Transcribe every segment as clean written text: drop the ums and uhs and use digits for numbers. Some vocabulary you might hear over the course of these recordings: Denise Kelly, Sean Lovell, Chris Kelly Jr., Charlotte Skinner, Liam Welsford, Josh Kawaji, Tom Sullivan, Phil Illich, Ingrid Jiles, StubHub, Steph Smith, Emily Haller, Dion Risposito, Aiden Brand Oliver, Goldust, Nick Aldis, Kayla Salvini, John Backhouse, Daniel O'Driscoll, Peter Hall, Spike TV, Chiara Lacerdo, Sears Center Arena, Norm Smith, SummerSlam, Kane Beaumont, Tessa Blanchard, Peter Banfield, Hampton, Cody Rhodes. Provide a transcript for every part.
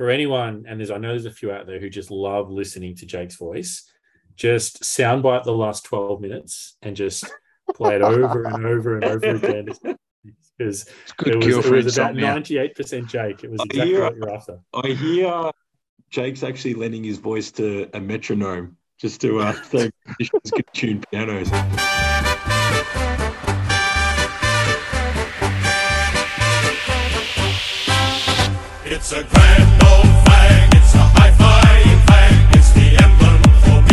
for anyone, and I know there's a few out there who just love listening to Jake's voice, just soundbite the last 12 minutes and just play it over and over and over again. Because it was about 98% Jake. It was exactly what you're after. I hear Jake's actually lending his voice to a metronome just to so musicians can tune pianos. It's a grand old flag, it's a high-flying flag, it's the emblem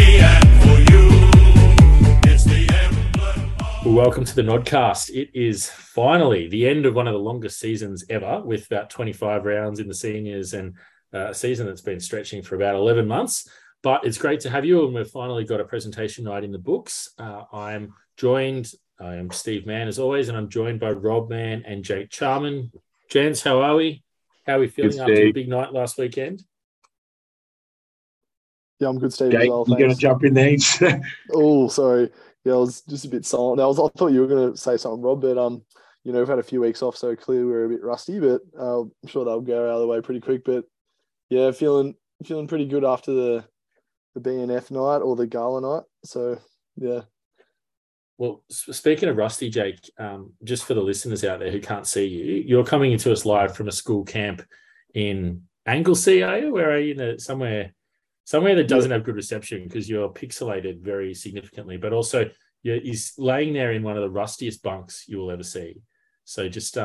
for me and for you, it's the emblem of... Welcome to the Nodcast. It is finally the end of one of the longest seasons ever, with about 25 rounds in the seniors and a season that's been stretching for about 11 months. But it's great to have you, and we've finally got a presentation night in the books. I am Steve Mann as always, and I'm joined by Rob Mann and Jake Charman. Gents, how are we? How are we feeling after a big night last weekend? Yeah, I'm good, Steve. Jake, as well, you're going to jump in there. Oh, sorry. Yeah, I was just a bit silent. I thought you were going to say something, Rob, but we've had a few weeks off, so clearly we're a bit rusty, but I'm sure they'll go out of the way pretty quick. But yeah, feeling pretty good after the BNF night or the gala night. So yeah. Well, speaking of rusty, Jake, just for the listeners out there who can't see you, you're coming into us live from a school camp in Anglesey, are you? Where are you? Somewhere that doesn't have good reception, because you're pixelated very significantly, but also you're laying there in one of the rustiest bunks you will ever see. So just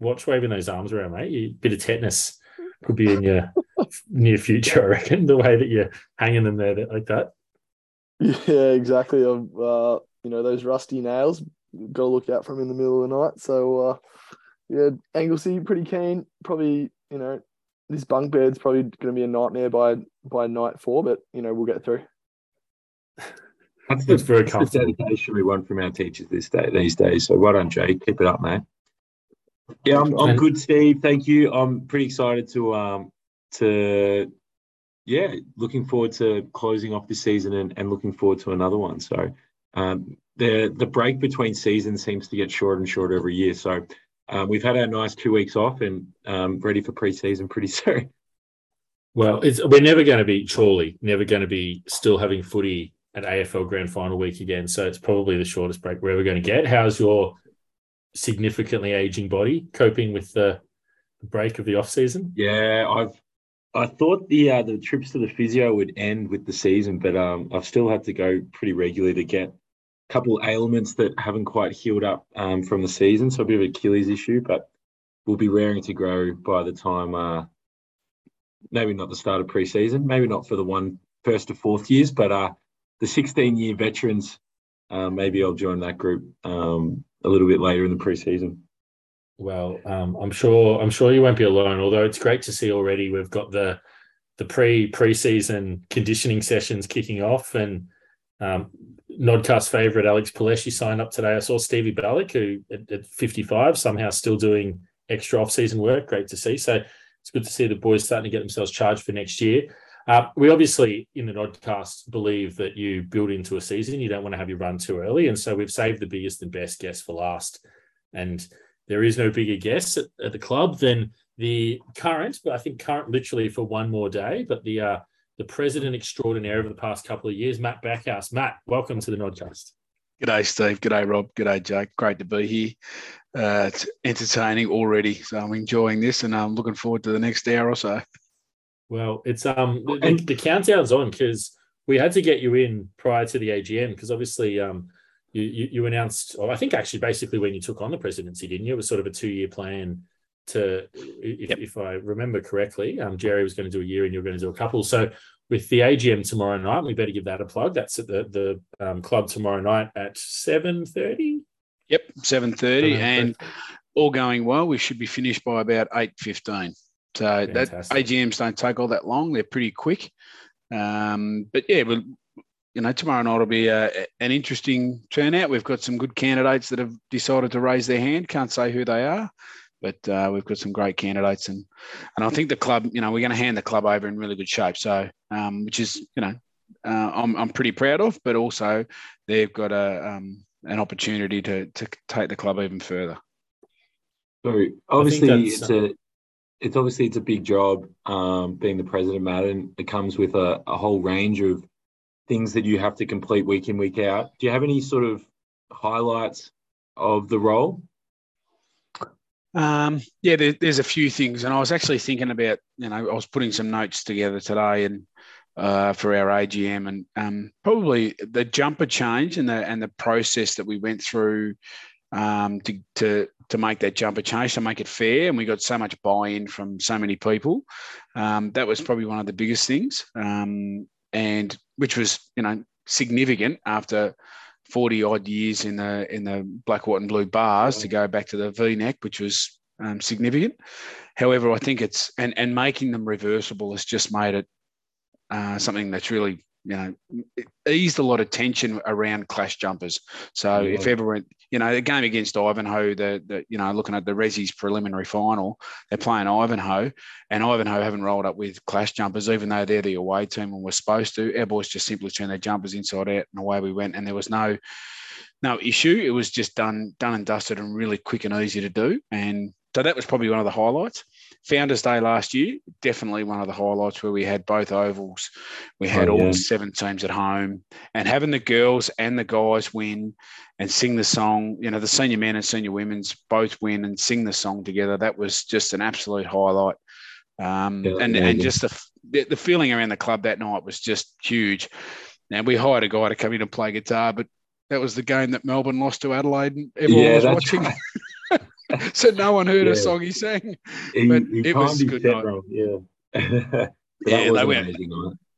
watch waving those arms around, mate. A bit of tetanus could be in your near future, I reckon, the way that you're hanging them there like that. Yeah, exactly. Those rusty nails, got to look out for them in the middle of the night. So, Anglesey, pretty keen. Probably, this bunk bed's probably going to be a nightmare by night four, but, we'll get through. That's very comfortable. That's the dedication we want from our teachers these days. So, well done, Jake. Keep it up, mate. Yeah, I'm good, Steve. Thank you. I'm pretty excited to looking forward to closing off this season and looking forward to another one. So, the break between seasons seems to get shorter and shorter every year. So we've had our nice 2 weeks off and ready for pre-season pretty soon. Well, we're never going to be, surely, never going to be still having footy at AFL Grand Final week again. So it's probably the shortest break we're ever going to get. How's your significantly aging body coping with the break of the off-season? Yeah, I thought the trips to the physio would end with the season, but I've still had to go pretty regularly to get a couple of ailments that haven't quite healed up from the season, so a bit of an Achilles issue, but we'll be raring to go by the time, maybe not the start of pre-season, maybe not for the first to fourth years, but the 16-year veterans, maybe I'll join that group a little bit later in the pre-season. Well, I'm sure you won't be alone, although it's great to see already we've got the pre-season conditioning sessions kicking off, and Nodcast favourite Alex Pileshi signed up today. I saw Stevie Balick, who at 55 somehow still doing extra off-season work. Great to see. So it's good to see the boys starting to get themselves charged for next year. We obviously in the Nodcast believe that you build into a season. You don't want to have your run too early, and so we've saved the biggest and best guest for last, and there is no bigger guest at the club than the current, but I think current literally for one more day, but the president extraordinaire over the past couple of years, Matt Backhouse. Matt, welcome to the Nodcast. G'day, Steve. G'day, Rob. G'day, Jake. Great to be here. It's entertaining already, so I'm enjoying this, and I'm looking forward to the next hour or so. Well, it's the countdown's on, because we had to get you in prior to the AGM, because obviously You announced, I think actually basically when you took on the presidency, didn't you? It was sort of a 2-year plan to, if I remember correctly, Jerry was going to do a year and you were going to do a couple. So with the AGM tomorrow night, we better give that a plug. That's at the club tomorrow night at 7:30? Yep, 7:30. And all going well, we should be finished by about 8:15. So fantastic. That AGMs don't take all that long. They're pretty quick. But yeah, we'll... tomorrow night will be an interesting turnout. We've got some good candidates that have decided to raise their hand. Can't say who they are, but we've got some great candidates. And I think the club, we're going to hand the club over in really good shape. So, which is, I'm pretty proud of, but also they've got an opportunity to take the club even further. So obviously it's it's obviously it's a big job being the president, Matt, and it comes with a whole range of things that you have to complete week in, week out. Do you have any sort of highlights of the role? Yeah, there's a few things, and I was actually thinking about, you know, I was putting some notes together today and for our AGM, and probably the jumper change and the process that we went through to make that jumper change, to make it fair, and we got so much buy-in from so many people. That was probably one of the biggest things, and which was, you know, significant after 40 odd years in the black, white, and blue bars to go back to the V-neck, which was significant. However, I think it's and making them reversible has just made it something that's really, you know, it eased a lot of tension around clash jumpers. So if ever, you know, the game against Ivanhoe, the you know, looking at the Resi's preliminary final, they're playing Ivanhoe, and Ivanhoe haven't rolled up with clash jumpers, even though they're the away team and we're supposed to. Our boys just simply turned their jumpers inside out and away we went, and there was no issue. It was just done and dusted and really quick and easy to do. And so that was probably one of the highlights. Founders Day last year, definitely one of the highlights, where we had both ovals. We had all 7 teams at home, and having the girls and the guys win and sing the song, you know, the senior men and senior women's both win and sing the song together. That was just an absolute highlight. And just the feeling around the club that night was just huge. Now, we hired a guy to come in and play guitar, but that was the game that Melbourne lost to Adelaide and everyone was watching. Right. So no one heard a song he sang, but it was a good night. They went.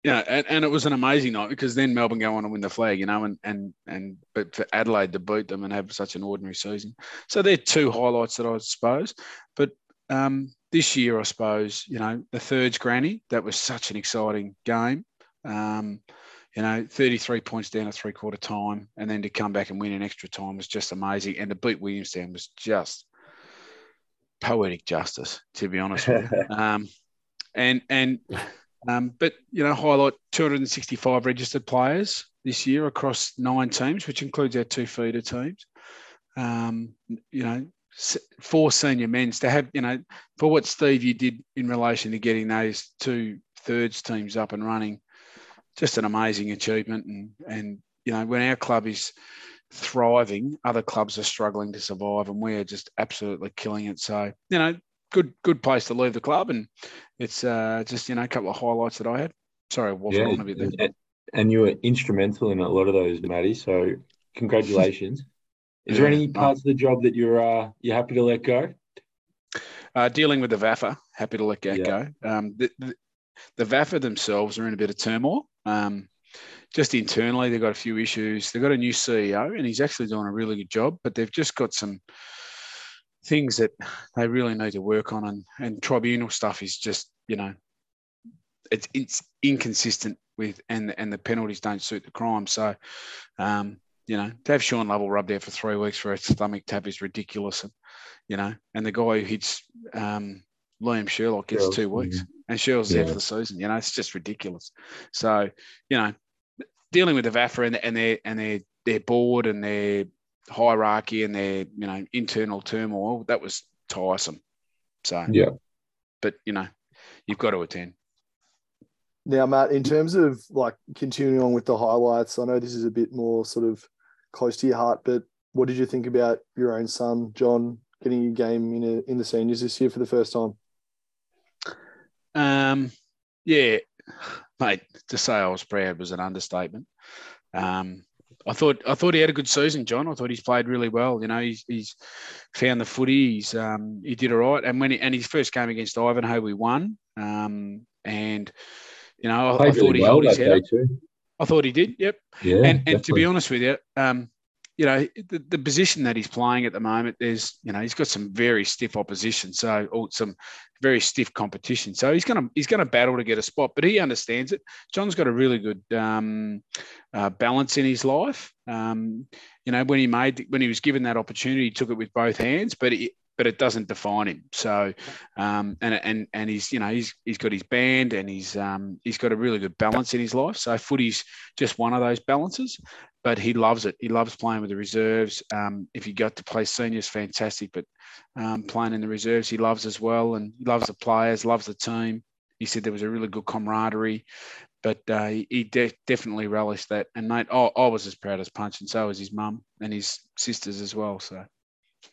Yeah, and it was an amazing night, because then Melbourne go on and win the flag, you know, and but for Adelaide to beat them and have such an ordinary season. So they're 2 highlights that I suppose. But this year, I suppose, you know, the thirds granny, that was such an exciting game. You know, 33 points down at three-quarter time, and then to come back and win in extra time was just amazing. And to beat Williamstown was just poetic justice, to be honest with you. But, you know, highlight 265 registered players this year across 9 teams, which includes our 2 feeder teams. You know, 4 senior men's to have, you know, for what, Steve, you did in relation to getting those 2 thirds teams up and running, just an amazing achievement. And you know, when our club is thriving, other clubs are struggling to survive, and we're just absolutely killing it. So, you know, good place to leave the club. And it's just, you know, a couple of highlights that I had. Sorry, I waffled on a bit there. And you were instrumental in a lot of those, Matty. So congratulations. Is there any parts of the job that you're happy to let go? Dealing with the VAFA, happy to let go. The VAFA themselves are in a bit of turmoil. Just internally, they've got a few issues. They've got a new CEO, and he's actually doing a really good job, but they've just got some things that they really need to work on. And tribunal stuff is just, you know, it's inconsistent with, and the penalties don't suit the crime. So, you know, to have Sean Lovell rubbed out for 3 weeks for a stomach tap is ridiculous. And, you know, and the guy who hits Liam Sherlock gets 2 weeks. Mm-hmm. And Cheryl's there for the season. You know, it's just ridiculous. So, you know, dealing with the VAFA and their board and their hierarchy and their, you know, internal turmoil, that was tiresome. So, but, you know, you've got to attend. Now, Matt, in terms of, like, continuing on with the highlights, I know this is a bit more sort of close to your heart, but what did you think about your own son, John, getting a game in the seniors this year for the first time? Yeah, mate, to say I was proud was an understatement. I thought he had a good season, John. I thought he's played really well. You know, he's found the footy. He did all right. And when his first game against Ivanhoe, we won. And you know, I thought he held his head up. I thought he did. Yep. Yeah, and to be honest with you, you know, the position that he's playing at the moment, there's, you know, he's got some very stiff opposition, or some very stiff competition. So he's going to battle to get a spot, but he understands it. John's got a really good balance in his life. You know, when he was given that opportunity, he took it with both hands, but it doesn't define him. So, and he's, you know, he's got his band, and he's got a really good balance in his life. So footy's just one of those balances. but he loves it. He loves playing with the reserves. If he got to play seniors, fantastic, but playing in the reserves, he loves as well, and he loves the players, loves the team. He said there was a really good camaraderie, but he definitely relished that. And, mate, I was as proud as punch, and so was his mum and his sisters as well. So,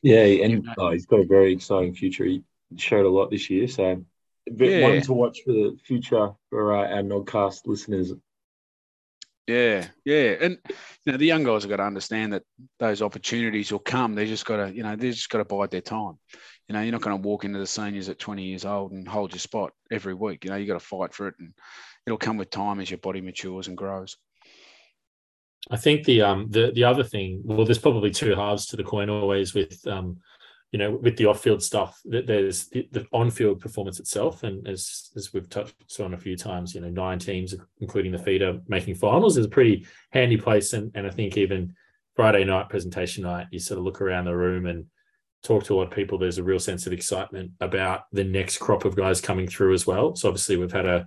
yeah, and he's got a very exciting future. He showed a lot this year, so one to watch for the future for our Nodcast listeners. Yeah, and the young guys have got to understand that those opportunities will come. They just got to, they just got to bide their time. You're not going to walk into the seniors at 20 years old and hold your spot every week. You got to fight for it, and it'll come with time as your body matures and grows. I think the other thing, well, there's probably two halves to the coin always with with the off-field stuff. There's the on-field performance itself, and as we've touched on a few times, 9 teams, including the feeder, making finals is a pretty handy place. And I think even Friday night, presentation night, you sort of look around the room and talk to a lot of people. There's a real sense of excitement about the next crop of guys coming through as well. So obviously we've had an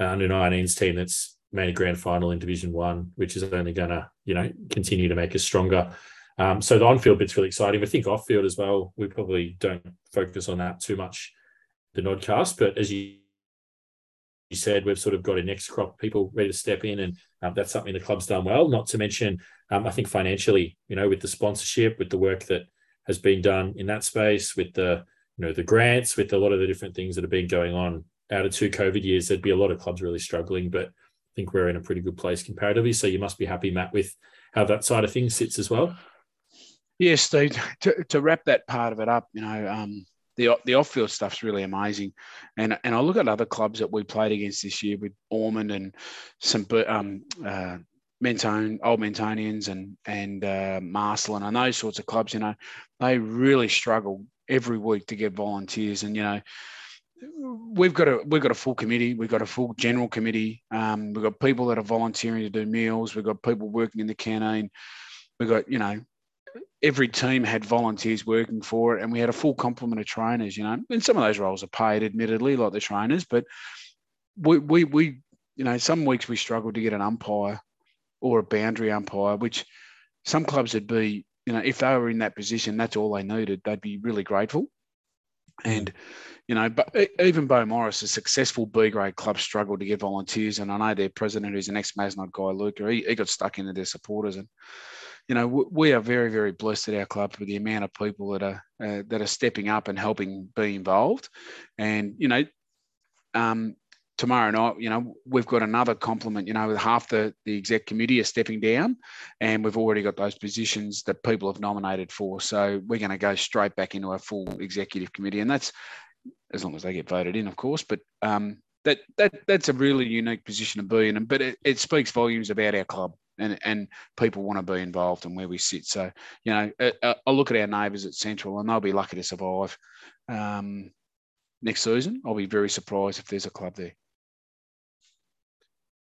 under-19s team that's made a grand final in Division 1, which is only going to, continue to make us stronger. So the on-field bit's really exciting. But I think off-field as well, we probably don't focus on that too much, the Nodcast. But as you said, we've sort of got a next crop of people ready to step in, and that's something the club's done well, not to mention, I think financially, with the sponsorship, with the work that has been done in that space, with the, the grants, with a lot of the different things that have been going on. Out of 2 COVID years, there'd be a lot of clubs really struggling, but I think we're in a pretty good place comparatively. So you must be happy, Matt, with how that side of things sits as well. Yes, Steve, to wrap that part of it up, the off-field stuff's really amazing. And I look at other clubs that we played against this year with Ormond and some Mentone, Old Mentonians and Marcelin and those sorts of clubs, they really struggle every week to get volunteers. And, we've got a full committee. We've got a full general committee. We've got people that are volunteering to do meals. We've got people working in the canteen. We've got, every team had volunteers working for it, and we had a full complement of trainers, and some of those roles are paid, admittedly, like the trainers, but we some weeks we struggled to get an umpire or a boundary umpire, which some clubs would be, if they were in that position, that's all they needed. They'd be really grateful. And, but even Beaumaris, a successful B-grade club, struggled to get volunteers. And I know their president, who's an ex-Masnod guy, Luca, he got stuck into their supporters. And, we are very, very blessed at our club with the amount of people that are stepping up and helping be involved. And, tomorrow night, we've got another complement, with half the exec committee are stepping down, and we've already got those positions that people have nominated for. So we're going to go straight back into a full executive committee, and that's as long as they get voted in, of course. But that's a really unique position to be in, but it speaks volumes about our club and people want to be involved and where we sit. So, I look at our neighbours at Central, and they'll be lucky to survive next season. I'll be very surprised if there's a club there.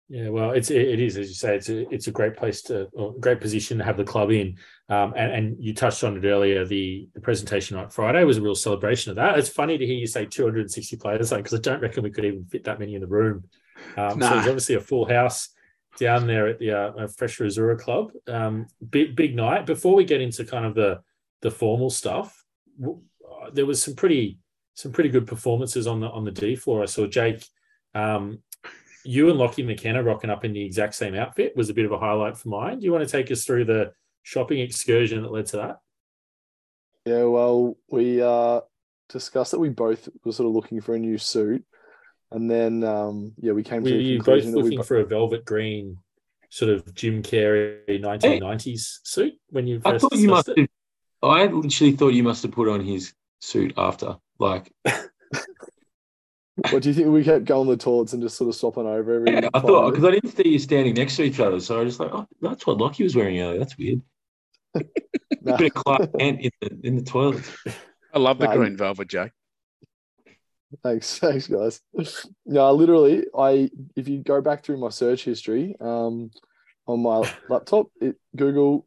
Yeah, well, it is, as you say, it's a great place or great position to have the club in. And you touched on it earlier, the presentation night Friday was a real celebration of that. It's funny to hear you say 260 players, because I don't reckon we could even fit that many in the room. No. So there's obviously a full house down there at the Fresh Azura Club. Big night. Before we get into kind of the formal stuff, there was some pretty good performances on the D floor. I saw Jake... you and Lockie McKenna rocking up in the exact same outfit was a bit of a highlight for mine. Do you want to take us through the shopping excursion that led to that? Yeah, well, we discussed that we both were sort of looking for a new suit. And then, we came to the conclusion that we... Were you both looking for a velvet green sort of Jim Carrey 1990s suit when you first discussed it? I literally thought you must have put on his suit after, Well, do you think we kept going to the toilets and just sort of swapping over every I thought, because I didn't see you standing next to each other, so I was just that's what Lockie was wearing earlier. That's weird. A bit of Clark Kent in the toilets. I love the green velvet, Jake. Thanks, guys. No, literally, if you go back through my search history on my laptop, Google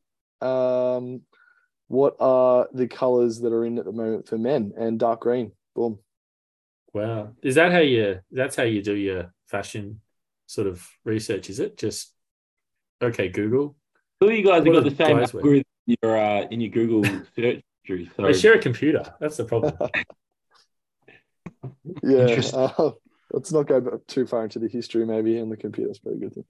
what are the colours that are in at the moment for men, and dark green. Boom. Wow. Is that that's how you do your fashion sort of research, is it? Just, okay, Google, So you guys have got the same algorithm in your Google search history. So. They share a computer. That's the problem. Yeah. Let's not go too far into the history, maybe, and the computer's pretty good thing.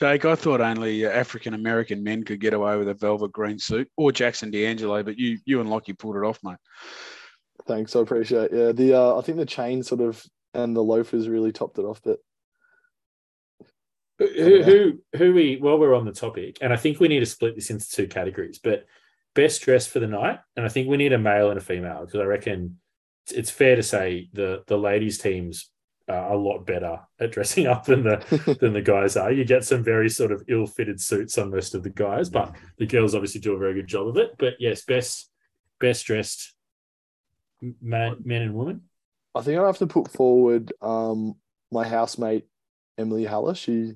Jake, I thought only African-American men could get away with a velvet green suit, or Jackson D'Angelo, but you and Lockie pulled it off, mate. Thanks, I appreciate it. Yeah, I think the chain sort of and the loafers really topped it off, but... We're on the topic, and I think we need to split this into two categories, but best dressed for the night, and I think we need a male and a female, because I reckon it's fair to say the ladies' teams are a lot better at dressing up than the guys are. You get some very sort of ill-fitted suits on most of the guys, but the girls obviously do a very good job of it. But yes, best dressed men and women. I think I have to put forward my housemate Emily Haller. She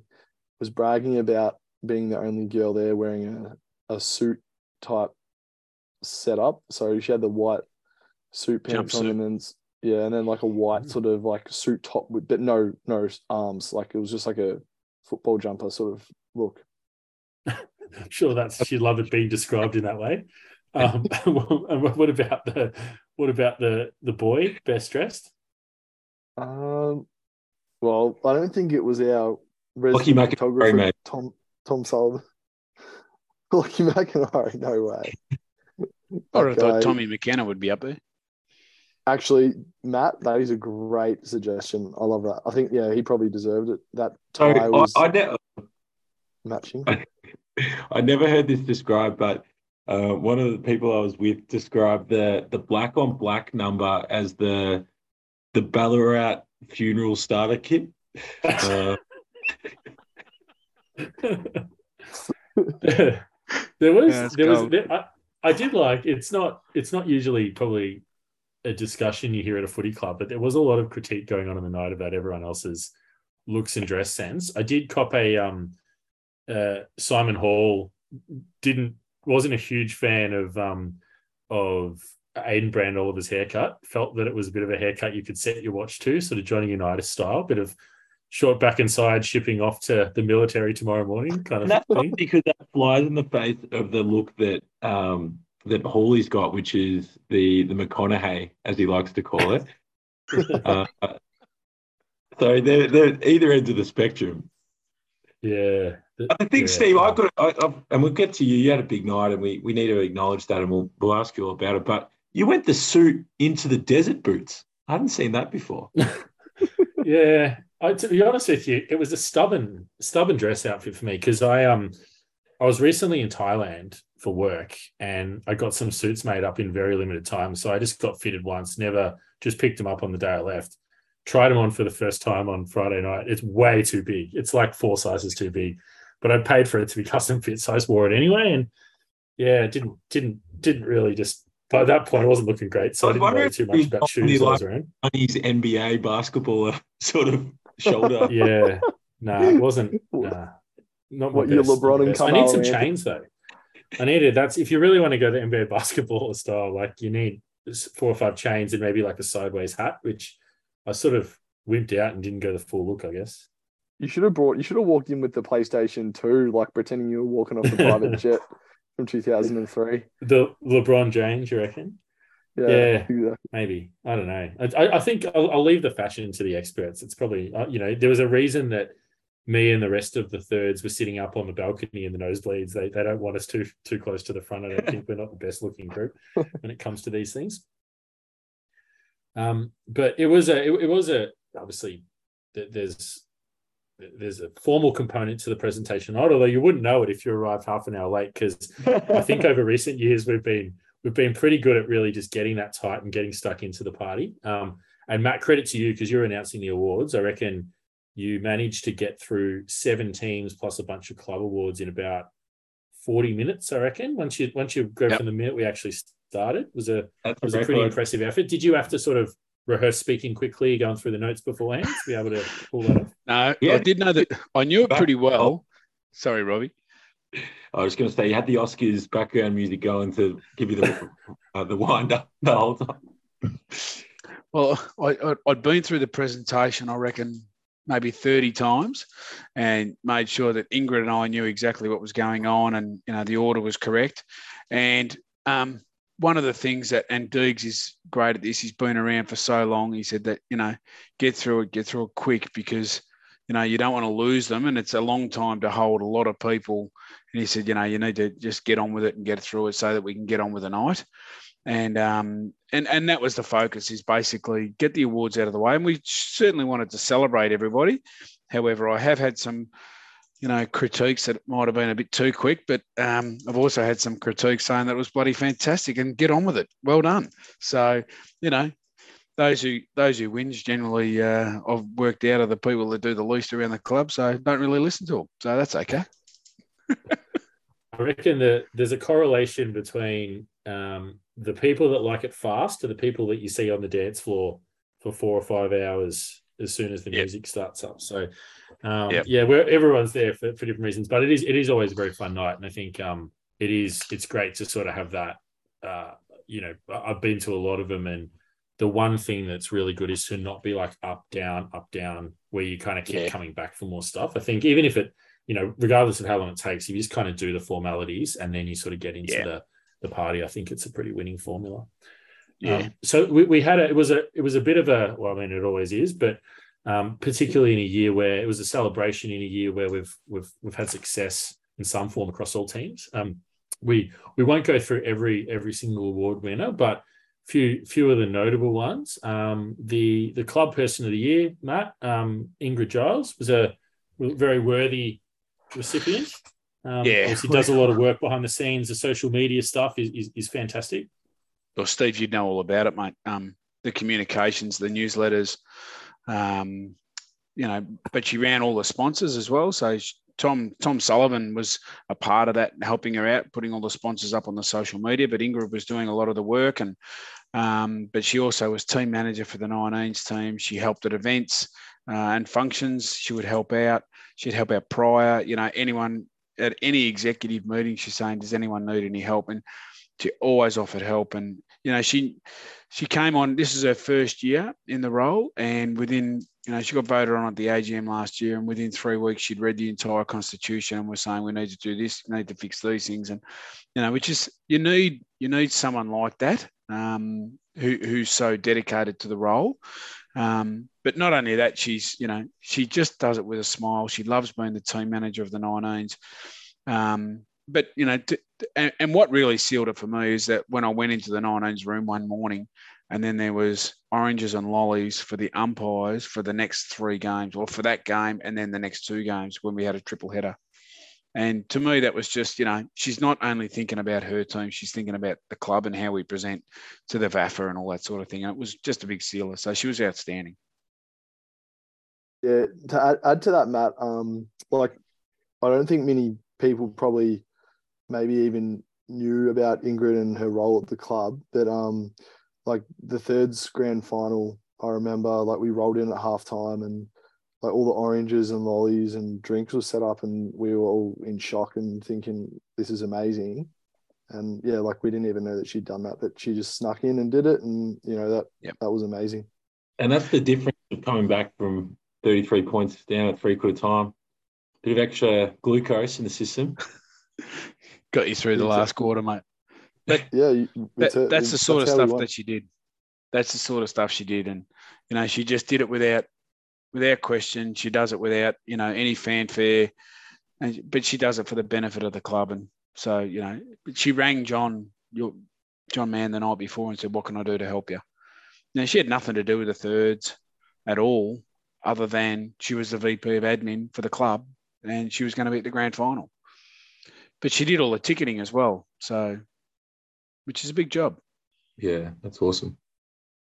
was bragging about being the only girl there wearing a suit type setup. So she had the white suit pants on and then like a white sort of like suit top with but no arms. Like it was just like a football jumper sort of look. Sure, she'd love it being described in that way. What about the boy best dressed? Well, I don't think it was our resident photographer, Tom Sullivan. Lockie McKenna, no way. I would have thought Tommy McKenna would be up there. Actually, Matt, that is a great suggestion. I love that. I think, yeah, he probably deserved it. That tie was matching. I never heard this described, but one of the people I was with described the black-on-black number as the Ballarat funeral starter kit. I did like it's not usually probably a discussion you hear at a footy club, but there was a lot of critique going on in the night about everyone else's looks and dress sense. I did cop a Simon Hall wasn't a huge fan of Aiden Brand Oliver's haircut, felt that it was a bit of a haircut you could set your watch to, sort of Johnny Unitas style, bit of short back and side shipping off to the military tomorrow morning kind of thing. Because that flies in the face of the look that that Hawley's got, which is the McConaughey, as he likes to call it. So they're either ends of the spectrum. Yeah. I think, yeah. Steve, and we'll get to you. You had a big night and we need to acknowledge that and we'll ask you all about it, but you went the suit into the desert boots. I hadn't seen that before. Yeah. To be honest with you, it was a stubborn dress outfit for me because I was recently in Thailand for work and I got some suits made up in very limited time. So I just got fitted once, never just picked them up on the day I left, tried them on for the first time on Friday night. It's way too big. It's like 4 sizes too big, but I paid for it to be custom fit. So I just wore it anyway. And yeah, it didn't really just, by that point, I wasn't looking great. So I didn't worry too much about shoes. Like his NBA basketball sort of shoulder. Yeah. No, it wasn't. Not what your LeBron and Carmelo. I need some chains though. I needed if you really want to go the NBA basketball style, like you need 4 or 5 chains and maybe like a sideways hat, which I sort of wimped out and didn't go the full look, I guess. You should have walked in with the PlayStation 2, like pretending you were walking off the private jet from 2003. The LeBron James, you reckon? Yeah, exactly. Maybe. I don't know. I think I'll leave the fashion to the experts. It's probably, there was a reason that me and the rest of the thirds were sitting up on the balcony in the nosebleeds. They don't want us too close to the front. I don't think we're not the best looking group when it comes to these things. But it was obviously there's a formal component to the presentation, although you wouldn't know it if you arrived half an hour late, because I think over recent years we've been pretty good at really just getting that tight and getting stuck into the party. And Matt, credit to you because you're announcing the awards. I reckon you managed to get through 7 teams plus a bunch of club awards in about 40 minutes, I reckon, once you go from the minute we actually started. It was a pretty impressive effort. Did you have to sort of rehearse speaking quickly, going through the notes beforehand to be able to pull that off? No, yeah. I did know that. I knew it pretty well. Sorry, Robbie. I was going to say, you had the Oscars background music going to give you the wind-up the whole time. Well, I'd been through the presentation, I reckon, maybe 30 times and made sure that Ingrid and I knew exactly what was going on and, you know, the order was correct. And one of the things that, and Deegs is great at this, he's been around for so long, he said that, you know, get through it quick because, you know, you don't want to lose them and it's a long time to hold a lot of people. And he said, you know, you need to just get on with it and get through it so that we can get on with the night. And and that was the focus, is basically get the awards out of the way. And we certainly wanted to celebrate everybody. However, I have had some, you know, critiques that might have been a bit too quick, but I've also had some critiques saying that it was bloody fantastic and get on with it. Well done. So, you know, those who whinge generally I've worked out are the people that do the least around the club, so don't really listen to them. So that's okay. I reckon that there's a correlation between the people that like it fast to the people that you see on the dance floor for 4 or 5 hours as soon as the music starts up. So, everyone's there for different reasons, but it is always a very fun night. And I think it's great to sort of have that, you know, I've been to a lot of them, and the one thing that's really good is to not be like up, down, where you kind of keep coming back for more stuff. I think even if it, you know, regardless of how long it takes, if you just kind of do the formalities and then you sort of get into the party, I think it's a pretty winning formula. Yeah. So we had it was a bit of a, well, I mean, it always is, but particularly in a year where it was a celebration, in a year where we've had success in some form across all teams. We won't go through every single award winner, but few of the notable ones. The club person of the year, Matt, Ingrid Jiles, was a very worthy recipient. Obviously does a lot of work behind the scenes. The social media stuff is fantastic. Well, Steve, you'd know all about it, mate. The communications, the newsletters, you know, but she ran all the sponsors as well. So Tom Sullivan was a part of that, helping her out, putting all the sponsors up on the social media. But Ingrid was doing a lot of the work, and but she also was team manager for the 19s team. She helped at events and functions. She would help out. She'd help out prior. You know, anyone at any executive meeting, she's saying, "Does anyone need any help?" And she always offered help. And you know, she came on. This is her first year in the role, and within, you know, she got voted on at the AGM last year, and within 3 weeks, she'd read the entire constitution and was saying, "We need to do this, we need to fix these things," and you know, which is you need someone like that who's so dedicated to the role. But not only that, she's, you know, she just does it with a smile. She loves being the team manager of the 19s. But, you know, and what really sealed it for me is that when I went into the 19s room one morning and then there was oranges and lollies for the umpires for the next 3 games, or for that game and then the next 2 games when we had a triple header. And to me, that was just, you know, she's not only thinking about her team, she's thinking about the club and how we present to the VAFA and all that sort of thing. And it was just a big sealer. So she was outstanding. Yeah, to add to that, Matt, like, I don't think many people probably maybe even knew about Ingrid and her role at the club. But like the Thirds grand final, I remember like we rolled in at halftime and like all the oranges and lollies and drinks were set up and we were all in shock and thinking this is amazing. And yeah, like we didn't even know that she'd done that, but she just snuck in and did it. And you know, that was amazing. And that's the difference of coming back from 33 points down at three-quarter time. Bit of extra glucose in the system. Got you through the last quarter, mate. But yeah, that's the sort of stuff that she did. That's the sort of stuff she did. And, you know, she just did it without question. She does it without, you know, any fanfare. But she does it for the benefit of the club. And so, you know, she rang John Mann the night before and said, "What can I do to help you?" Now, she had nothing to do with the Thirds at all, other than she was the VP of admin for the club and she was going to be at the grand final. But she did all the ticketing as well, so, which is a big job. Yeah, that's awesome.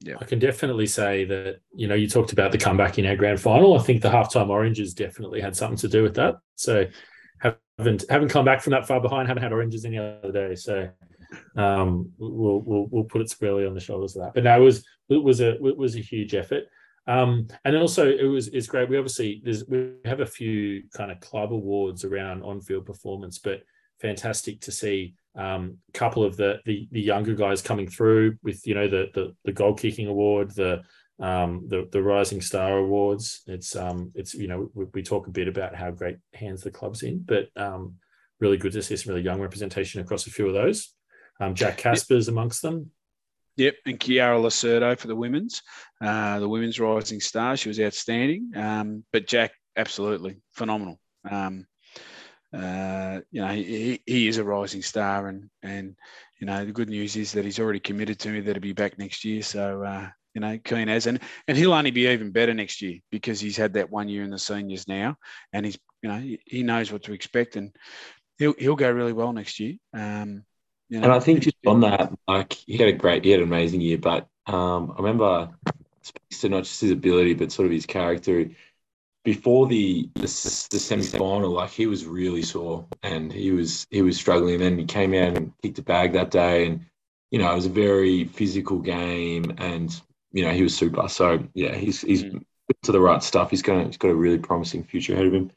Yeah, I can definitely say that, you know, you talked about the comeback in our grand final. I think the halftime oranges definitely had something to do with that. So haven't come back from that far behind, haven't had oranges any other day. So we'll put it squarely on the shoulders of that. But no, it was a huge effort. And then also it's great. We obviously we have a few kind of club awards around on-field performance, but fantastic to see a couple of the younger guys coming through with, you know, the goal kicking award, the the Rising Star Awards. It's you know, we talk a bit about how great hands the club's in, but really good to see some really young representation across a few of those. Jack Casper's amongst them. Yep, and Chiara Lacerdo for the women's Rising Star. She was outstanding, but Jack, absolutely phenomenal. You know, he is a rising star, and you know, the good news is that he's already committed to me that he'll be back next year. So you know, keen as, and he'll only be even better next year because he's had that 1 year in the seniors now, and he's, you know, he knows what to expect, and he'll go really well next year. You know, and I think just on that, like, he had an amazing year, but I remember it speaks to not just his ability, but sort of his character. Before the semi-final, like, he was really sore and he was struggling. And then he came out and kicked a bag that day, and you know, it was a very physical game, and you know, he was super. So yeah, he's to the right stuff. He's got a really promising future ahead of him.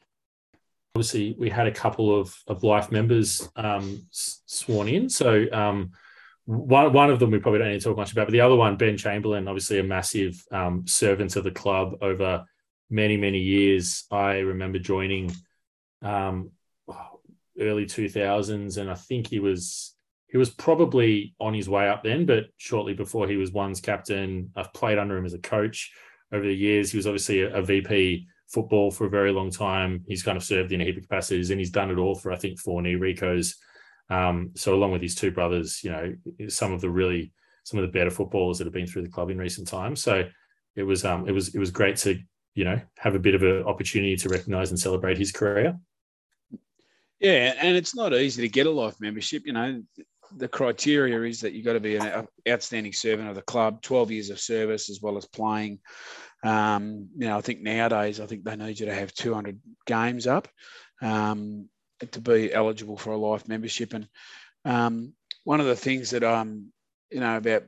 Obviously, we had a couple of life members sworn in. So one of them we probably don't need to talk much about, but the other one, Ben Chamberlain, obviously a massive servant of the club over many years. I remember joining early 2000s, and I think he was probably on his way up then, but shortly before he was one's captain. I've played under him as a coach over the years. He was obviously a VP football for a very long time. He's kind of served in a heap of capacities, and he's done it all for, I think, four knee Ricos. So along with his two brothers, you know, some of the better footballers that have been through the club in recent times. So it was great to, you know, have a bit of an opportunity to recognise and celebrate his career. Yeah, and it's not easy to get a life membership. You know, the criteria is that you've got to be an outstanding servant of the club, 12 years of service as well as playing. You know, I think nowadays, they need you to have 200 games up to be eligible for a life membership. And one of the things that you know, about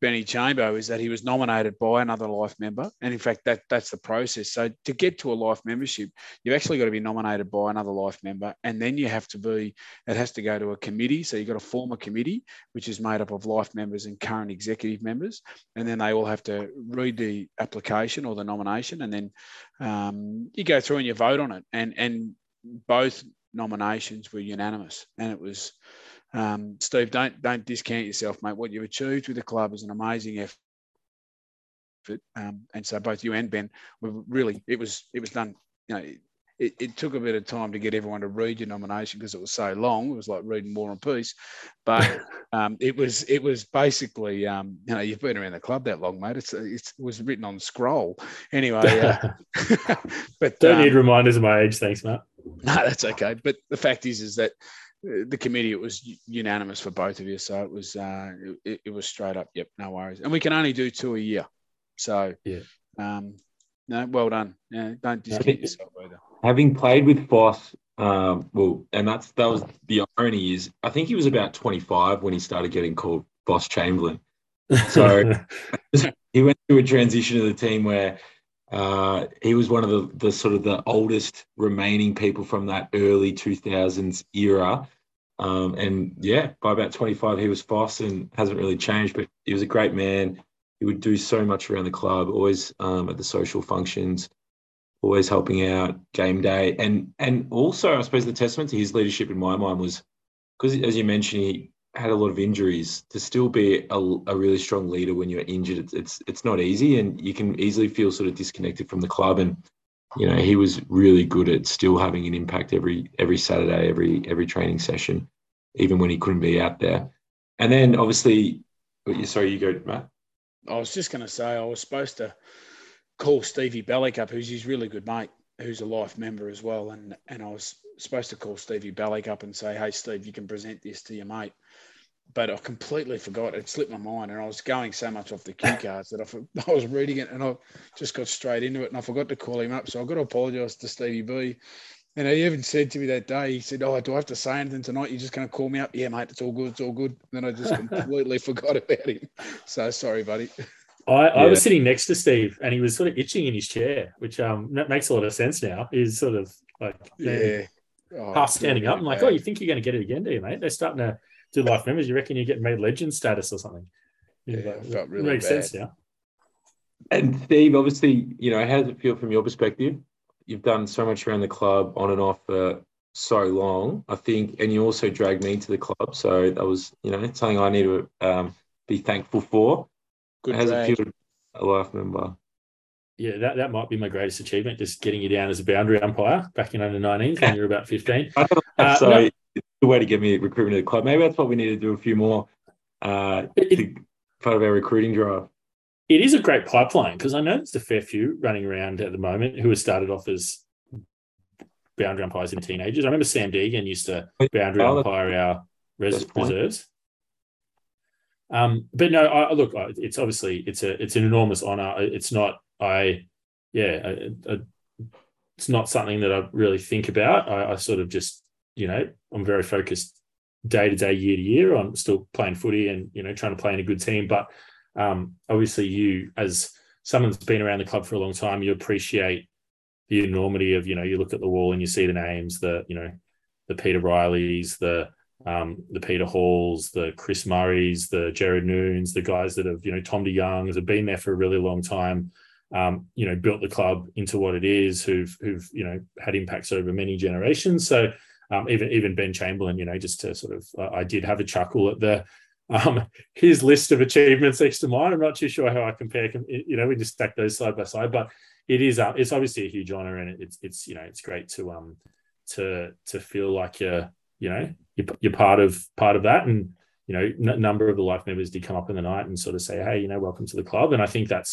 Benny Chambo is that he was nominated by another life member. And in fact, that's the process. So to get to a life membership, you've actually got to be nominated by another life member. And then you have to be, it has to go to a committee. So you've got to form a committee, which is made up of life members and current executive members. And then they all have to read the application or the nomination. And then you go through and you vote on it. And both nominations were unanimous. And it was, Steve, don't discount yourself, mate. What you've achieved with the club is an amazing effort, and so both you and Ben were really. It was done. You know, it took a bit of time to get everyone to read your nomination because it was so long. It was like reading War and Peace, but it was basically you know, you've been around the club that long, mate. It was written on scroll anyway. But don't need reminders of my age, thanks, Matt. No, that's okay. But the fact is that. The committee, it was unanimous for both of you, so it was straight up. Yep, no worries. And we can only do two a year, so yeah. No, well done. Yeah, don't discount yourself either. Having played with Foss, and that was the irony is I think he was about 25 when he started getting called Boss Chamberlain. So he went through a transition of the team where he was one of the sort of the oldest remaining people from that early 2000s era. And yeah, by about 25, he was Foss and hasn't really changed, but he was a great man. He would do so much around the club, always at the social functions, always helping out game day. And also, I suppose the testament to his leadership in my mind was because, as you mentioned, he had a lot of injuries. To still be a really strong leader when you're injured, it's not easy, and you can easily feel sort of disconnected from the club. And you know, he was really good at still having an impact every Saturday, every training session, even when he couldn't be out there. And then obviously, sorry, you go, Matt. I was just going to say I was supposed to call Stevie Bellick up, who's his really good mate, who's a life member as well, and I was supposed to call Stevie Bellick up and say, hey, Steve, you can present this to your mate. But I completely forgot. It slipped my mind, and I was going so much off the cue cards that I was reading it, and I just got straight into it, and I forgot to call him up. So I've got to apologise to Stevie B. And he even said to me that day, he said, oh, do I have to say anything tonight? You're just going to call me up? Yeah, mate, it's all good, it's all good. And then I just completely forgot about him. So sorry, buddy. I was sitting next to Steve, and he was sort of itching in his chair, which that makes a lot of sense now. He's sort of like half standing up. I'm like, oh, you think you're going to get it again, do you, mate? They're starting to do life members. You reckon you get made legend status or something? Yeah, it felt really bad. Makes sense now. And Steve, obviously, you know, how does it feel from your perspective? You've done so much around the club on and off for so long, I think, and you also dragged me to the club. So that was, you know, something I need to be thankful for. Good How does it feel to be a life member? Yeah, that might be my greatest achievement, just getting you down as a boundary umpire back in under-19s when you were about 15. So it's a way to get me recruitment to the club. Maybe that's what we need to do a few more part of our recruiting drive. It is a great pipeline because I know there's a fair few running around at the moment who have started off as boundary umpires in teenagers. I remember Sam Deegan used to boundary umpire our reserves. But no, look, it's obviously it's an enormous honour. It's not it's not something that I really think about. I sort of just, you know, I'm very focused day to day, year to year. I'm still playing footy and, you know, trying to play in a good team, but. Obviously, you, as someone that's been around the club for a long time, you appreciate the enormity of, you know, you look at the wall and you see the names, the, you know, the Peter Rileys, the Peter Halls, the Chris Murrays, the Jared Nunes, the guys that have, you know, Tom DeYoung have been there for a really long time, you know, built the club into what it is, who've you know, had impacts over many generations. So even Ben Chamberlain, you know, just to sort of, I did have a chuckle at the, his list of achievements next to mine. I'm not too sure how I compare. You know, we just stack those side by side. But it is it's obviously a huge honour, and it's you know, it's great to feel like you're part of that. And you know, a number of the life members did come up in the night and sort of say, hey, you know, welcome to the club. And I think that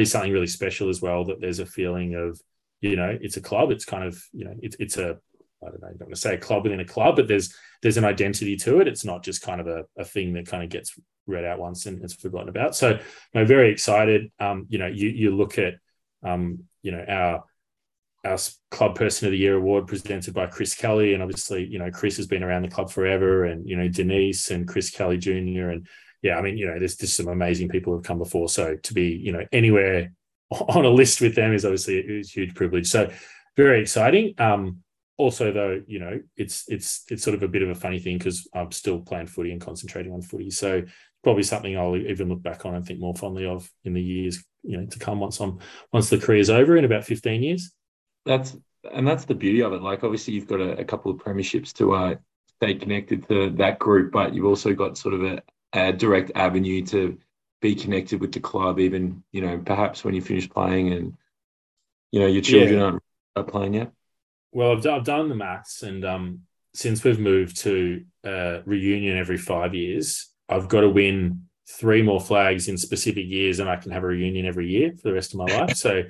is something really special as well. That there's a feeling of, you know, it's a club. It's kind of, you know, it's a I don't know, I'm not going to say a club within a club, but there's an identity to it. It's not just kind of a thing that kind of gets read out once and it's forgotten about. So I'm very excited. You know, you look at, you know, our Club Person of the Year award presented by Chris Kelly. And obviously, you know, Chris has been around the club forever, and, you know, Denise and Chris Kelly Jr. And yeah, I mean, you know, there's just some amazing people who have come before. So to be, you know, anywhere on a list with them is obviously a huge privilege. So very exciting. Also, though, you know, it's sort of a bit of a funny thing because I'm still playing footy and concentrating on footy. So probably something I'll even look back on and think more fondly of in the years, you know, to come once the career's over in about 15 years. That's the beauty of it. Like, obviously, you've got a couple of premierships to stay connected to that group, but you've also got sort of a direct avenue to be connected with the club, even, you know, perhaps when you finish playing and, you know, your children aren't playing yet. Well, I've done the maths, and since we've moved to reunion every 5 years, I've got to win 3 more flags in specific years, and I can have a reunion every year for the rest of my life. So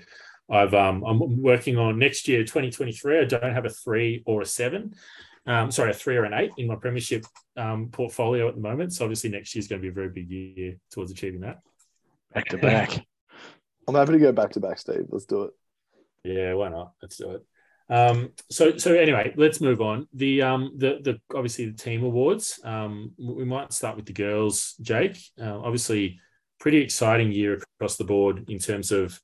I'm working on next year, 2023. I don't have a 3 or a 7. A 3 or an 8 in my premiership portfolio at the moment. So obviously next year is going to be a very big year towards achieving that. Back to back. I'm happy to go back to back, Steve. Let's do it. Yeah, why not? Let's do it. So anyway, let's move on. The obviously the team awards. We might start with the girls, Jake. Obviously, pretty exciting year across the board in terms of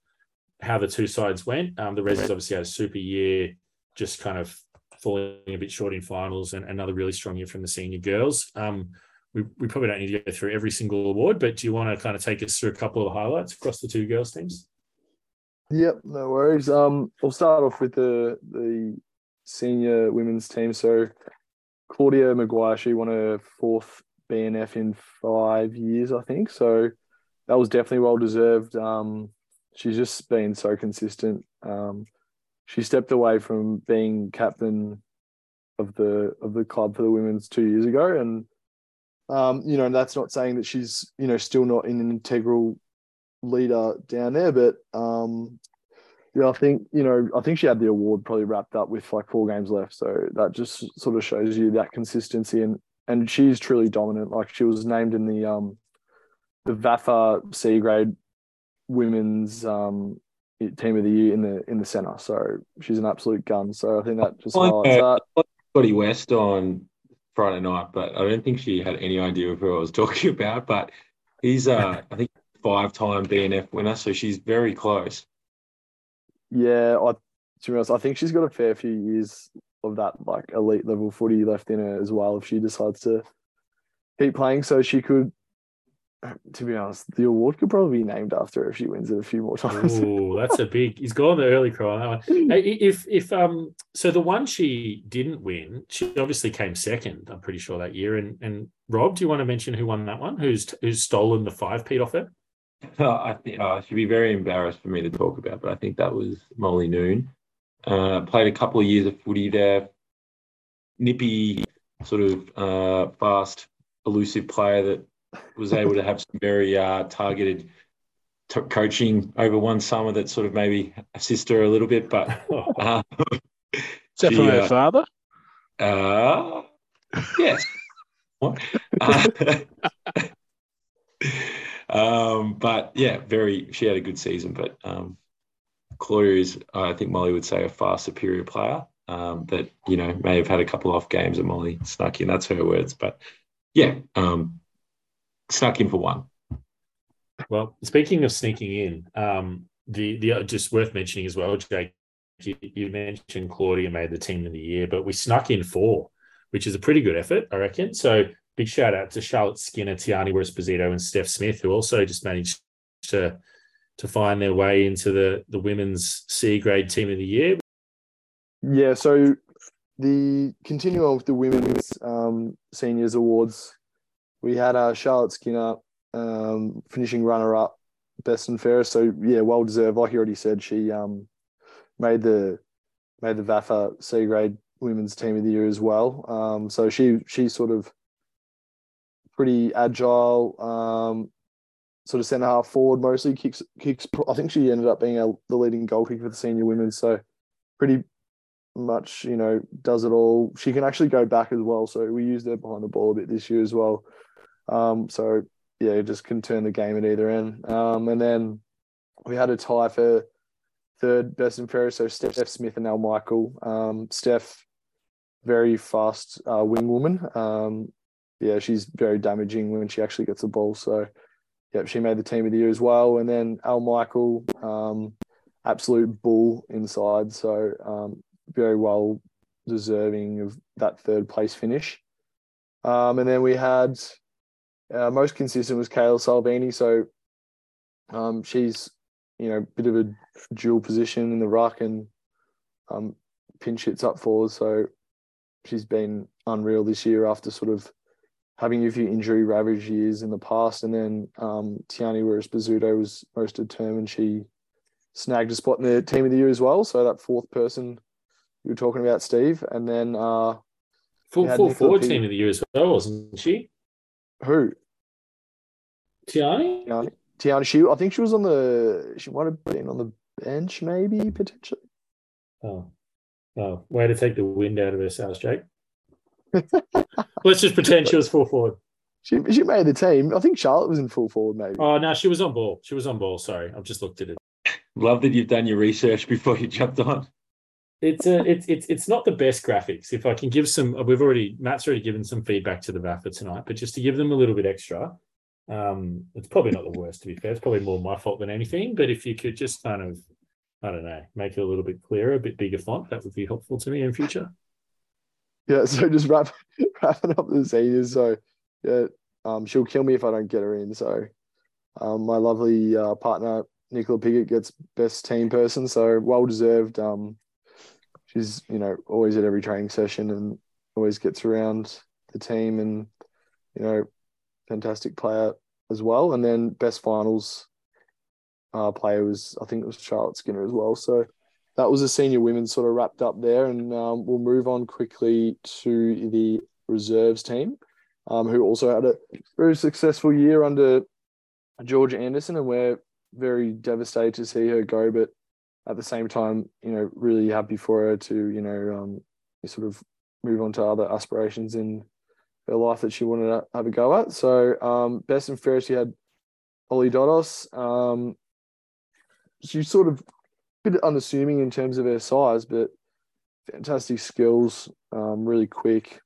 how the two sides went. The Reds obviously had a super year, just kind of falling a bit short in finals, and another really strong year from the senior girls. We probably don't need to go through every single award, but do you want to kind of take us through a couple of highlights across the two girls teams? Yep, no worries. I'll start off with the senior women's team. So Claudia Maguire, she won her 4th BNF in 5 years, I think. So that was definitely well-deserved. She's just been so consistent. She stepped away from being captain of the club for the women's 2 years ago. And, you know, that's not saying that she's, you know, still not in an integral leader down there, but yeah, I think she had the award probably wrapped up with like 4 games left, so that just sort of shows you that consistency, and she's truly dominant. Like, she was named in the VAFA C grade women's team of the year in the center, so she's an absolute gun. So I think that just highlights that. Scotty West on Friday night, but I don't think she had any idea of who I was talking about, but he's I think 5-time BNF winner, so she's very close. Yeah, to be honest, I think she's got a fair few years of that like elite level footy left in her as well if she decides to keep playing. So she could to be honest, the award could probably be named after her if she wins it a few more times. Oh, that's a big. He's gone the early cry. So the one she didn't win, she obviously came second. I'm pretty sure that year. And Rob, do you want to mention who won that one? Who's stolen the 5-peat off her? I think she'd be very embarrassed for me to talk about, but I think that was Molly Noon. Played a couple of years of footy there. Nippy, sort of fast, elusive player that was able to have some very targeted coaching over one summer that sort of maybe assisted her a little bit. But except for her father? Yes. But yeah, she had a good season. But Claudia is, I think Molly would say, a far superior player that, you know, may have had a couple off games and Molly snuck in. That's her words. But yeah, snuck in for one. Well, speaking of sneaking in, the just worth mentioning as well, Jake, you mentioned Claudia made the team of the year, but we snuck in 4, which is a pretty good effort, I reckon. So big shout out to Charlotte Skinner, Tiani Risposito, and Steph Smith, who also just managed to find their way into the women's C grade team of the year. Yeah, so the continuum of the women's seniors awards. We had Charlotte Skinner finishing runner-up, best and fairest. So, yeah, well-deserved. Like you already said, she made the VAFA C-grade Women's Team of the Year as well. So she's sort of pretty agile, sort of centre-half forward mostly. Kicks. I think she ended up being the leading goal kicker for the senior women. So pretty much, you know, does it all. She can actually go back as well. So we used her behind the ball a bit this year as well. So, yeah, just can turn the game at either end. And then we had a tie for third best and fairest, so Steph Smith and Al Michael. Steph, very fast wing woman. Yeah, she's very damaging when she actually gets the ball. So, yeah, she made the team of the year as well. And then Al Michael, absolute bull inside. So, very well deserving of that third place finish. And then we had... most consistent was Kayla Salvini. So she's, you know, a bit of a dual position in the ruck and pinch hits up forward. So she's been unreal this year after sort of having a few injury-ravaged years in the past. And then Tiani Risposito was most determined. She snagged a spot in the team of the year as well. So that fourth person you were talking about, Steve. And then... full forward team of the year as well, wasn't she? Who? Tiani. I think she was on the... She might have been on the bench, maybe, potentially. Oh. Way to take the wind out of her sails, Jake. Let's just pretend she was full forward. She made the team. I think Charlotte was in full forward, maybe. Oh, no, she was on ball. Sorry. I've just looked at it. Love that you've done your research before you jumped on. It's not the best graphics. If I can give some, Matt's already given some feedback to the VAFA tonight, but just to give them a little bit extra, it's probably not the worst, to be fair. It's probably more my fault than anything. But if you could just kind of, I don't know, make it a little bit clearer, a bit bigger font, that would be helpful to me in future. Yeah. So just wrapping up the seniors. So yeah, she'll kill me if I don't get her in. So my lovely partner Nicola Piggott gets best team person. So well deserved. She's, you know, always at every training session and always gets around the team and, you know, fantastic player as well. And then best finals player was, I think it was Charlotte Skinner as well. So that was the senior women sort of wrapped up there. And we'll move on quickly to the reserves team, who also had a very successful year under George Anderson. And we're very devastated to see her go, but at the same time, you know, really happy for her to, you know, sort of move on to other aspirations in her life that she wanted to have a go at. So best and fairest, you had Oli Dodos. She's sort of a bit unassuming in terms of her size, but fantastic skills, really quick,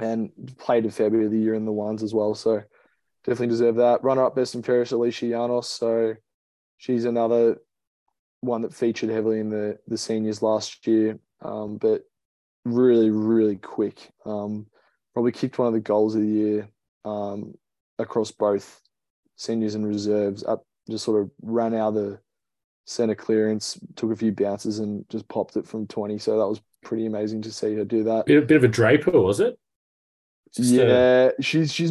and played a fair bit of the year in the ones as well. So definitely deserve that. Runner-up best and fairest, Alicia Janos. So she's another one that featured heavily in the seniors last year, but really, really quick. Probably kicked one of the goals of the year across both seniors and reserves, up, just sort of ran out of the centre clearance, took a few bounces and just popped it from 20. So that was pretty amazing to see her do that. Bit of a Draper, was it? She's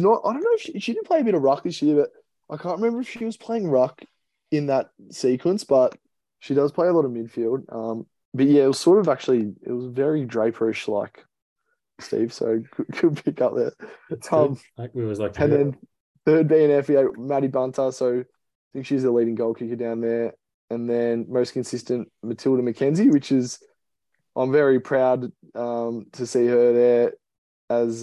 not, I don't know if she didn't play a bit of ruck this year, but I can't remember if she was playing ruck in that sequence, but she does play a lot of midfield. But yeah, it was sort of actually, it was very Draperish, like Steve, so could pick up there. Then third B and F, we had Maddie Bunter, so I think she's the leading goal kicker down there. And then most consistent, Matilda McKenzie, which is, I'm very proud to see her there as,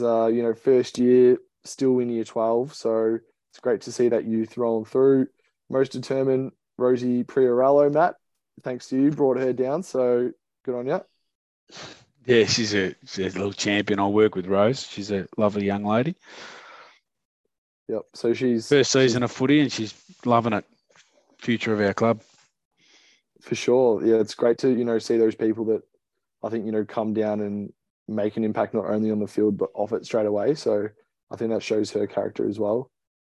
first year, still in year 12. So it's great to see that youth rolling through. Most determined, Rosie Priorello, Matt, thanks to you, brought her down. So good on you. Yeah, she's a little champion. I work with Rose. She's a lovely young lady. Yep. So she's first season of footy and she's loving it. Future of our club. For sure. Yeah, it's great to, see those people that I think, come down and make an impact not only on the field but off it straight away. So I think that shows her character as well.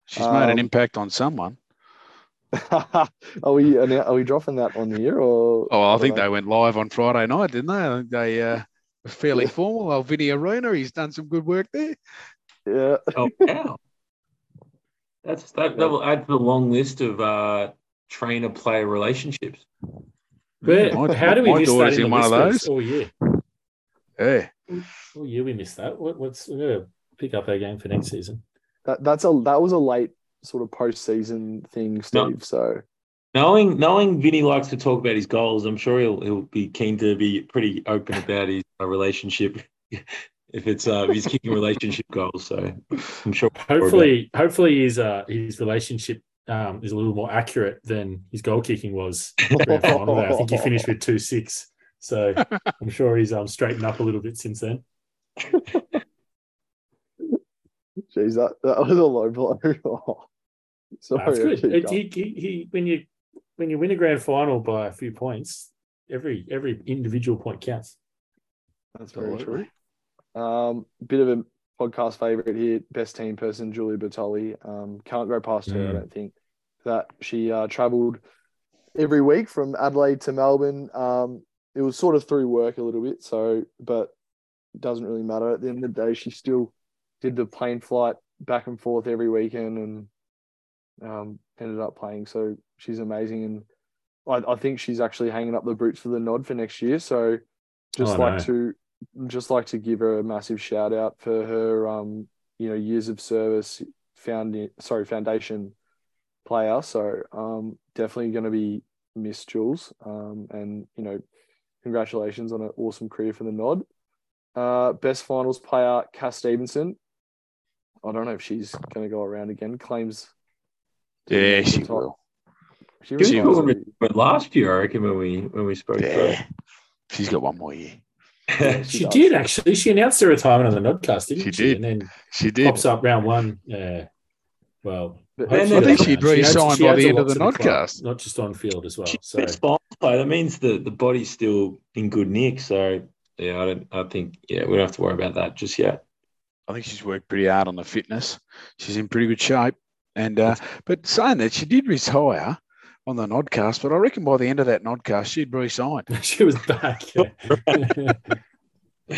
She's made an impact on someone. Are we dropping that on the air? I think they went live on Friday night, didn't they? I think they were fairly formal. Old Vinny Arena, he's done some good work there. Yeah. Oh, wow. That will add to the long list of trainer-player relationships. But how do we miss that in one of those all year? Yeah. All year we missed that. We're going to pick up our game for next season. That was a late sort of post-season thing, Steve. So knowing Vinny likes to talk about his goals, I'm sure he'll be keen to be pretty open about his relationship if it's his kicking relationship goals. So I'm sure. Hopefully his relationship is a little more accurate than his goal kicking was. I think he finished with 2-6. So I'm sure he's straightened up a little bit since then. Jeez, that was a low blow. Sorry, that's good. When you win a grand final by a few points, every individual point counts. That's very true. Bit of a podcast favourite here, best team person, Julia Bertoli. Can't go past her, I don't think. That she travelled every week from Adelaide to Melbourne. It was sort of through work a little bit, but doesn't really matter. At the end of the day, she still did the plane flight back and forth every weekend and ended up playing. So she's amazing. And I think she's actually hanging up the boots for the nod for next year. So just like to give her a massive shout out for her, years of service foundation player. So definitely going to be missed, Jules. And congratulations on an awesome career for the nod. Best finals player, Cass Stevenson. I don't know if she's going to go around again. Claims. Yeah, she will. She was. But last year, I reckon, when we spoke. Yeah. She's got one more year. Yeah, she did, actually. She announced her retirement on the Nodcast, didn't she? She did. And then she did. Pops up round one. Yeah. Well. I think she'd re-signed by the end of the Nodcast. Not just on field as well. So. That means the body's still in good nick, so... Yeah, we don't have to worry about that just yet. I think she's worked pretty hard on the fitness. She's in pretty good shape. And but saying that, she did retire on the Nodcast, but I reckon by the end of that Nodcast, she'd re-signed. She was back. Yeah.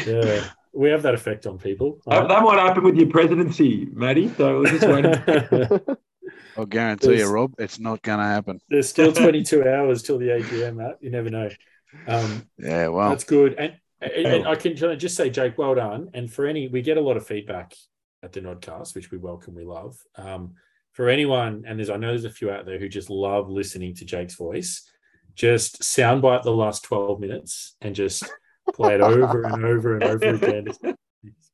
Yeah. We have that effect on people. That might happen with your presidency, Maddie. So we'll just wait. I'll guarantee you, Rob, it's not going to happen. There's still 22 hours till the AGM, Matt. You never know. Yeah, well. That's good. And I can just say, Jake, well done. And we get a lot of feedback at the Nodcast, which we welcome, we love. For anyone, and I know there's a few out there who just love listening to Jake's voice, just soundbite the last 12 minutes and just play it over and over and over again.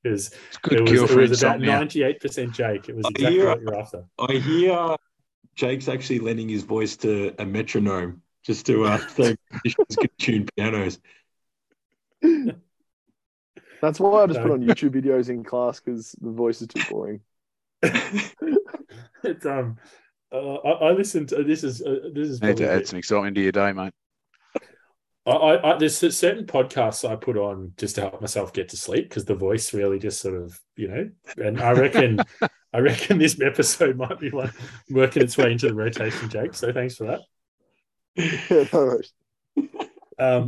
Because it was about 98% Jake. It was exactly what you're after. I hear Jake's actually lending his voice to a metronome just to so musicians can tune pianos. That's why I just put on YouTube videos in class because the voice is too boring. It's I listened to this is need to add some excitement to your day, mate. I there's certain podcasts I put on just to help myself get to sleep because the voice really just sort of and I reckon I reckon this episode might be like working its way into the rotation, Jake. So thanks for that. Yeah, no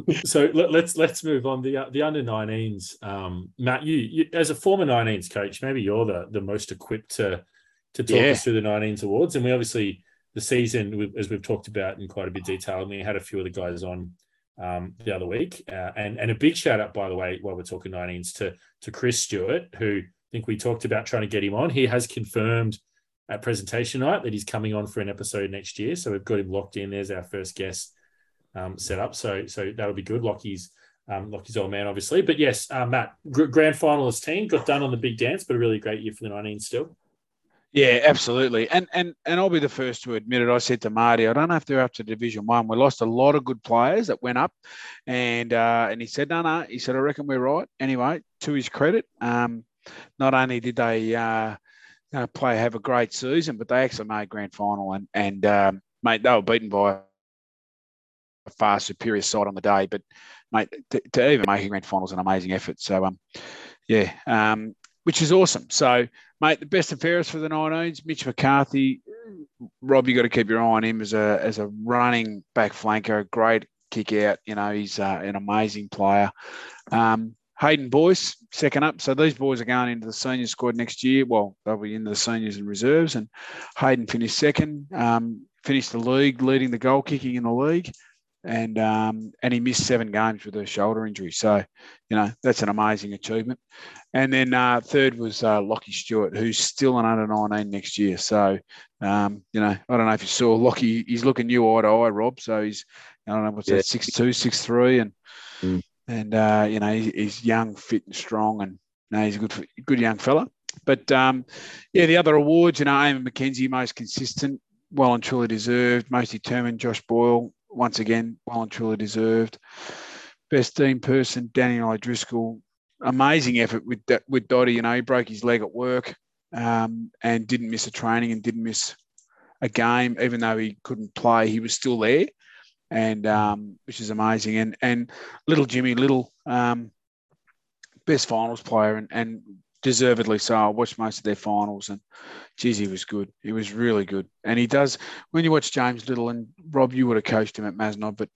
worries. So let's move on. The under-19s, Matt, you as a former 19s coach, maybe you're the most equipped to talk us through the 19s awards. And we obviously, the season, as we've talked about in quite a bit of detail, and we had a few of the guys on the other week. And a big shout out, by the way, while we're talking 19s, to Chris Stewart, who I think we talked about trying to get him on. He has confirmed at presentation night that he's coming on for an episode next year. So we've got him locked in. There's our first guest set up. So that'll be good. Lockie's old man, obviously. But yes, Matt, grand finalist team, got done on the big dance, but a really great year for the 19s still. Yeah, absolutely. And I'll be the first to admit it. I said to Marty, I don't know if they're up to Division 1. We lost a lot of good players that went up. And he said, no. He said, I reckon we're right. Anyway, to his credit, not only did they have a great season, but they actually made grand final. And mate, they were beaten by a far superior side on the day. But, mate, to even make a grand final is an amazing effort. So, which is awesome. So, mate, the best and fairest for the 19s, Mitch McCarthy. Rob, you got to keep your eye on him as a running back flanker, a great kick out. You know, he's an amazing player. Hayden Boyce, second up. So these boys are going into the senior squad next year. Well, they'll be into the seniors and reserves. And Hayden finished second, finished the league, leading the goal kicking in the league. And he missed 7 games with a shoulder injury. So, you know, that's an amazing achievement. And then third was Lockie Stewart, who's still an under-19 next year. So, I don't know if you saw Lockie, he's looking you eye to eye, Rob. So he's, I don't know, what's that, 6'2", 6'3", and he's young, fit and strong, and he's a good young fella. But, the other awards, Eamon McKenzie, most consistent, well and truly deserved, most determined, Josh Boyle, once again, well and truly deserved. Best team person, Daniel O'Driscoll. Amazing effort with Dottie. He broke his leg at work and didn't miss a training and didn't miss a game. Even though he couldn't play, he was still there, and which is amazing. And little Jimmy Little, best finals player and deservedly so. I watched most of their finals, and geez, he was good. He was really good. And he does, when you watch James Little, and Rob, you would have coached him at Masnod, but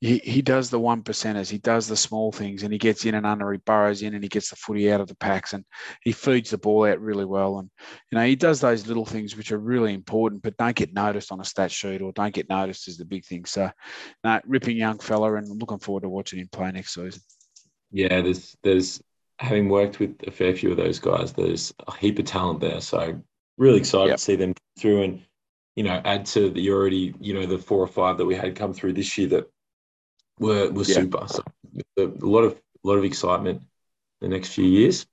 he does the 1-percenters. He does the small things, and he gets in and under, he burrows in, and he gets the footy out of the packs, and he feeds the ball out really well. And, he does those little things which are really important, but don't get noticed on a stat sheet, or don't get noticed is the big thing. So, ripping young fella, and I'm looking forward to watching him play next season. Yeah, there's having worked with a fair few of those guys, there's a heap of talent there. So really excited to see them come through and, add to the already, the 4 or 5 that we had come through this year that were super. So a lot of excitement the next few years.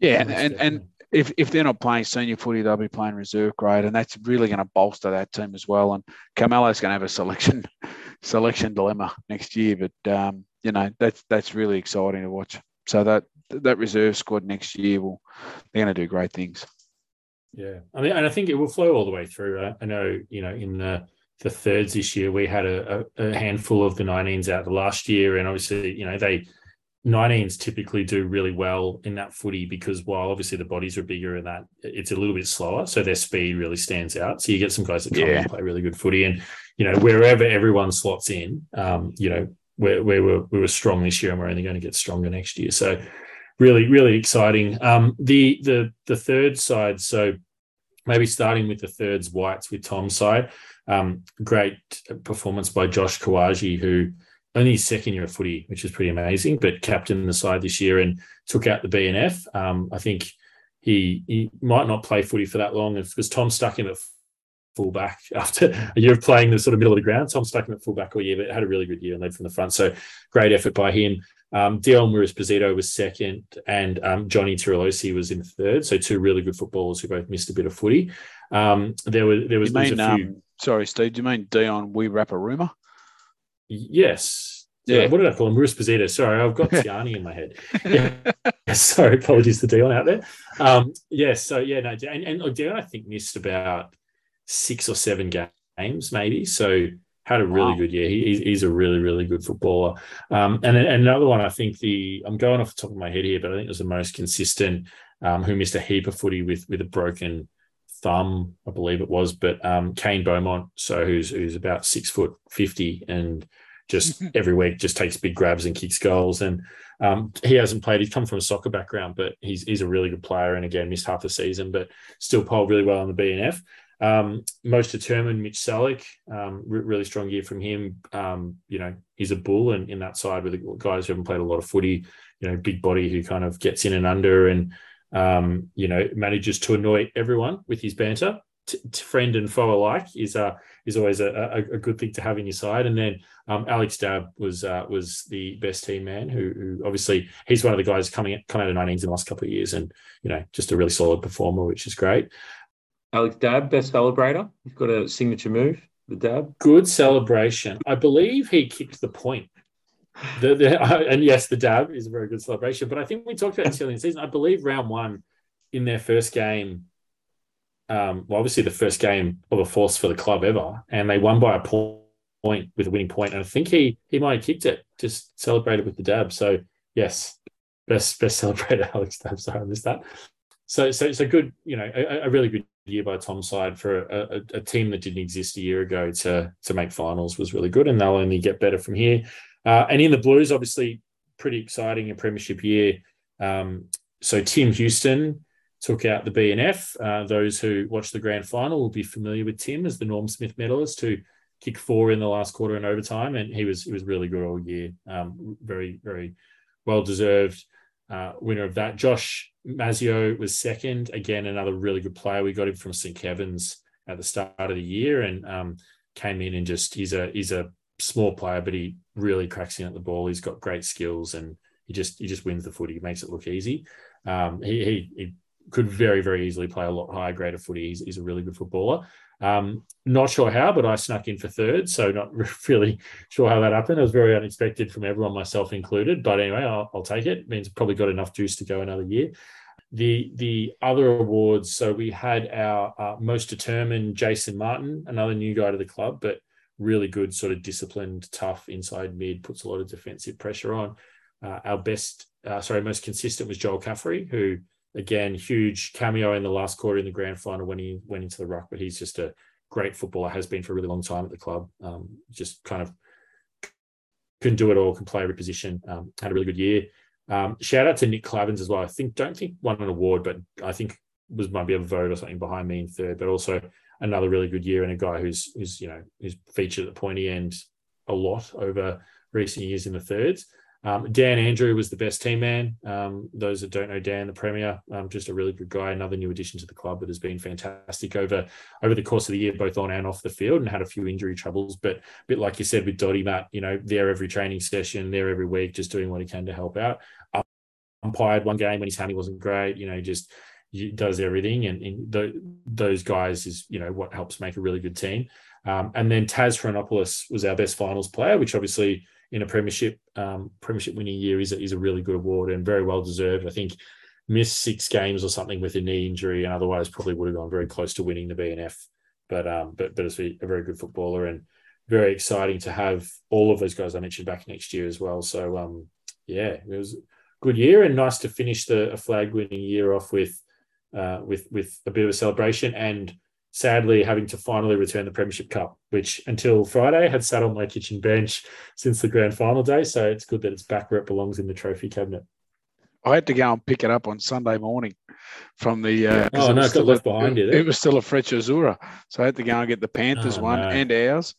Yeah. And if they're not playing senior footy, they'll be playing reserve grade. And that's really going to bolster that team as well. And Carmelo's going to have a selection dilemma next year, but that's really exciting to watch. So that reserve squad next year, they're going to do great things. Yeah. I think it will flow all the way through. I know, in the thirds this year, we had a handful of the 19s out the last year. And obviously, they 19s typically do really well in that footy because while obviously the bodies are bigger and that it's a little bit slower. So their speed really stands out. So you get some guys that come and play really good footy and, wherever everyone slots in, we were strong this year and we're only going to get stronger next year. So really, really exciting. The third side, so maybe starting with the thirds whites with Tom's side, great performance by Josh Kawaji, who only his second year of footy, which is pretty amazing, but captained the side this year and took out the BNF. I think he might not play footy for that long because Tom stuck him at fullback after a year of playing the sort of middle of the ground. Tom stuck him at fullback all year, but had a really good year and led from the front. So great effort by him. Dion Risposito was second and Johnny Tirolosi was in third. So two really good footballers who both missed a bit of footy. There was a few. Sorry, Steve, do you mean Dion Risposito? Yes. Yeah. What did I call him? Risposito. Sorry, I've got Tiani in my head. Yeah. Sorry, apologies to Dion out there. Dion, I think, missed about 6 or 7 games maybe. So Had a really good year. He's a really, really good footballer. And another one, I think I'm going off the top of my head here, but I think it was the most consistent, who missed a heap of footy with a broken thumb, I believe it was, but Kane Beaumont, so who's about 6'50" and just every week just takes big grabs and kicks goals. And he hasn't played. He's come from a soccer background, but he's a really good player and, again, missed half the season, but still polled really well on the BNF. Most determined, Mitch Salick, really strong year from him. He's a bull and in that side with the guys who haven't played a lot of footy, big body who kind of gets in and under and, manages to annoy everyone with his banter. Friend and foe alike is always a good thing to have in your side. And then Alex Dabb was the best team man who obviously he's one of the guys come out of 19s in the last couple of years and, just a really solid performer, which is great. Alex Dabb, best celebrator. You've got a signature move, the Dabb. Good celebration. I believe he kicked the point. And yes, the Dabb is a very good celebration. But I think we talked about this earlier in the season. I believe round one in their first game, obviously the first game of a force for the club ever, and they won by a point with a winning point. And I think he might have kicked it, just celebrated with the Dabb. So, yes, best celebrator, Alex Dabb. Sorry, I missed that. So it's a good, a really good year by Tom's side for a team that didn't exist a year ago to make finals was really good, and they'll only get better from here. And in the Blues, obviously, pretty exciting a premiership year. So Tim Houston took out the BNF. Those who watched the grand final will be familiar with Tim as the Norm Smith medalist who kicked 4 in the last quarter in overtime, and he was really good all year. Very, very well-deserved winner of that. Josh Mazio was second. Again, another really good player. We got him from St. Kevin's at the start of the year and came in and just he's a small player, but he really cracks in at the ball. He's got great skills and he just wins the footy. He makes it look easy. He could very, very easily play a lot higher grade of footy. He's a really good footballer. Not sure how, but I snuck in for third, so not really sure how that happened. It was very unexpected from everyone, myself included. But anyway, I'll take it. It means probably got enough juice to go another year. The other awards, so we had our most determined Jason Martin, another new guy to the club, but really good, sort of disciplined, tough inside mid, puts a lot of defensive pressure on. Most consistent was Joel Caffrey, who, again, huge cameo in the last quarter in the grand final when he went into the ruck, but he's just a great footballer, has been for a really long time at the club. Just kind of can do it all, can play every position. Had a really good year. Shout out to Nick Clavins as well. I don't think won an award, but I think might be a vote or something behind me in third, but also another really good year and a guy who's featured at the pointy end a lot over recent years in the thirds. Dan Andrew was the best team man. Those that don't know Dan, the Premier, just a really good guy, another new addition to the club that has been fantastic over the course of the year, both on and off the field, and had a few injury troubles. But a bit like you said with Dottie, Matt, there every training session, there every week, just doing what he can to help out. Umpired one game when his hammy wasn't great, just does everything. And those guys is, what helps make a really good team. And then Taz Hronopoulos was our best finals player, which obviously – in a premiership winning year is a really good award and very well deserved. I think missed 6 games or something with a knee injury, and otherwise probably would have gone very close to winning the BNF. But it's a very good footballer and very exciting to have all of those guys I mentioned back next year as well. So it was a good year and nice to finish a flag winning year off with a bit of a celebration and. Sadly, having to finally return the Premiership Cup, which until Friday had sat on my kitchen bench since the grand final day. So it's good that it's back where it belongs in the trophy cabinet. I had to go and pick it up on Sunday morning from the... it got left behind you there. It was still a Fresh Azura. So I had to go and get the Panthers one and ours.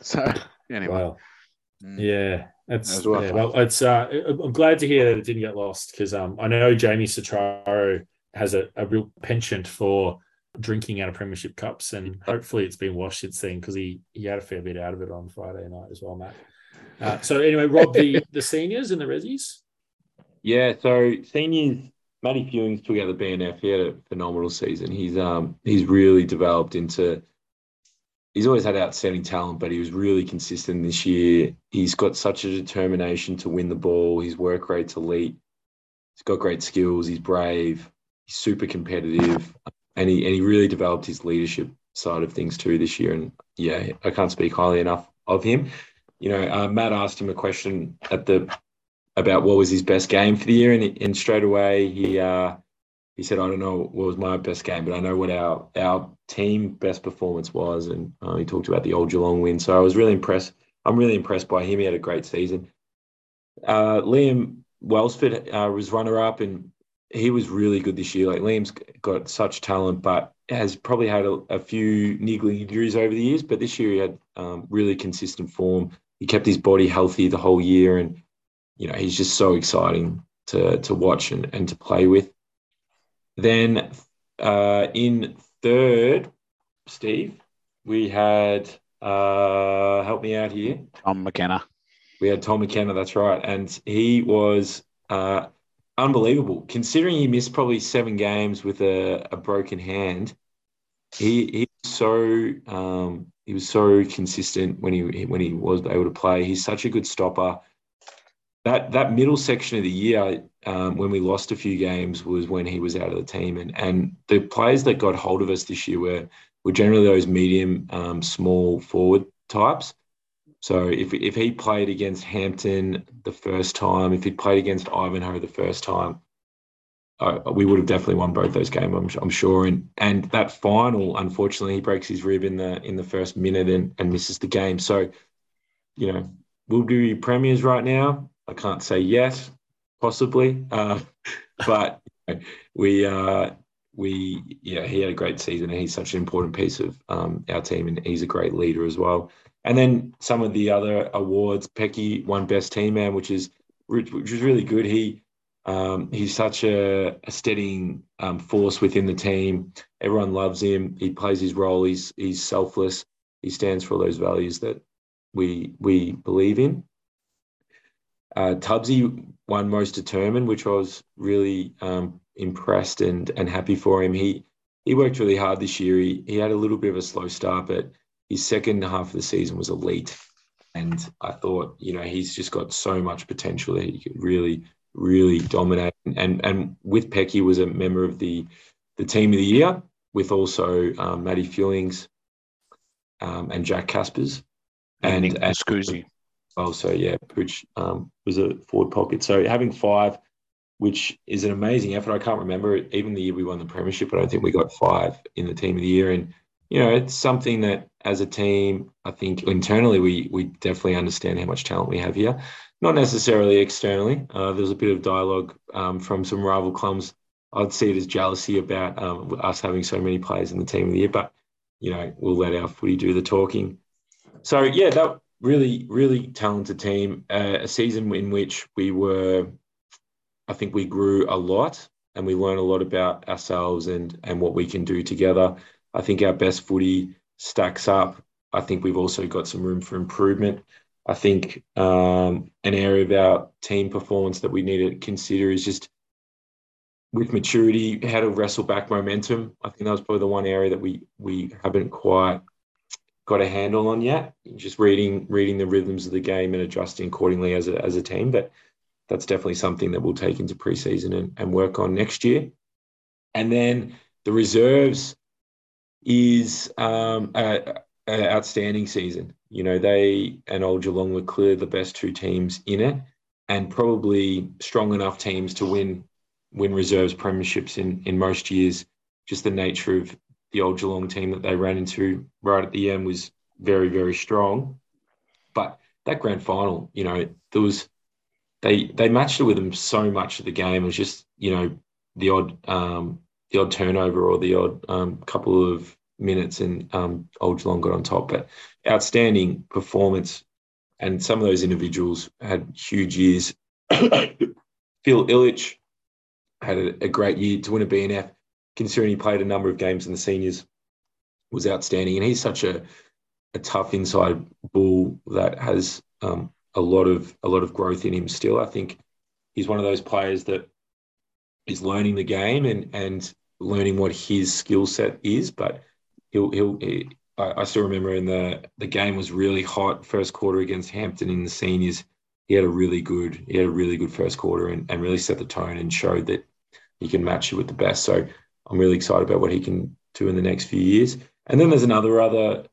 So anyway. Wow. Yeah. I'm glad to hear that it didn't get lost because I know Jamie Sotraro has a real penchant for... drinking out of Premiership Cups, and hopefully it's been washed since then because he had a fair bit out of it on Friday night as well, Matt. So anyway, Rob, the seniors and the Rezzies? Yeah, so seniors, Matty Fewings took out the BNF. He had a phenomenal season. He's really developed into – he's always had outstanding talent, but he was really consistent this year. He's got such a determination to win the ball. His work rate's elite. He's got great skills. He's brave. He's super competitive. And he really developed his leadership side of things too this year. And yeah, I can't speak highly enough of him. You know, Matt asked him a question about what was his best game for the year, and straight away he said, I don't know what was my best game, but I know what our team best performance was, and he talked about the Old Geelong win. So I was really impressed. I'm really impressed by him. He had a great season. Liam Welsford was runner-up, and he was really good this year. Like, Liam's got such talent, but has probably had a few niggling injuries over the years, but this year he had really consistent form. He kept his body healthy the whole year, and, you know, he's just so exciting to watch and to play with. Then in third, Steve, we had, help me out here. Tom McKenna. We had Tom McKenna, that's right. And he was unbelievable. Considering he missed probably 7 games with a broken hand, he was so consistent when he was able to play. He's such a good stopper. That middle section of the year, when we lost a few games, was when he was out of the team. And the players that got hold of us this year were generally those medium, small forward types. So if he played against Hampton the first time, if he'd played against Ivanhoe the first time, we would have definitely won both those games, I'm sure. And that final, unfortunately, he breaks his rib in the first minute and misses the game. So, you know, we'll do premiers right now. I can't say yes, possibly, but you know, he had a great season, and he's such an important piece of our team, and he's a great leader as well. And then some of the other awards, Pecky won Best Team Man, which is really good. He's such a steadying force within the team. Everyone loves him. He plays his role. He's selfless. He stands for all those values that we believe in. Tubbsy won Most Determined, which I was really impressed and happy for him. He worked really hard this year. He had a little bit of a slow start, but his second half of the season was elite. And I thought, you know, he's just got so much potential that he could really, really dominate. And with Pecky was a member of the team of the year, with also Matty Fewings and Jack Caspers. And Scuzzi. Also, yeah, Pooch was a forward pocket. So having 5, which is an amazing effort. I can't remember it. Even the year we won the premiership, I don't think we got 5 in the team of the year. And, you know, it's something that as a team, I think internally we definitely understand how much talent we have here. Not necessarily externally. There was a bit of dialogue from some rival clubs. I'd see it as jealousy about us having so many players in the team of the year, but, you know, we'll let our footy do the talking. So, yeah, that really, really talented team, a season in which I think we grew a lot, and we learned a lot about ourselves and what we can do together. I think our best footy stacks up. I think we've also got some room for improvement. I think an area of our team performance that we need to consider is just with maturity, how to wrestle back momentum. I think that was probably the one area that we haven't quite got a handle on yet, just reading the rhythms of the game and adjusting accordingly as a team. But that's definitely something that we'll take into preseason and work on next year. And then the reserves is an outstanding season. You know, they and Old Geelong were clearly the best 2 teams in it, and probably strong enough teams to win reserves premierships in most years. Just the nature of the Old Geelong team that they ran into right at the end was very, very strong. But that grand final, you know, there was they matched it with them so much of the game. It was just, you know, the odd turnover or the odd couple of minutes, and Old Geelong got on top. But outstanding performance, and some of those individuals had huge years. Phil Illich had a great year to win a BNF. Considering he played a number of games in the seniors, was outstanding. And he's such a tough inside bull that has a lot of growth in him still. I think he's one of those players that is learning the game and learning what his skill set is. But I still remember in the game was really hot first quarter against Hampton in the seniors. He had a really good first quarter and really set the tone and showed that he can match it with the best. So I'm really excited about what he can do in the next few years. And then there's another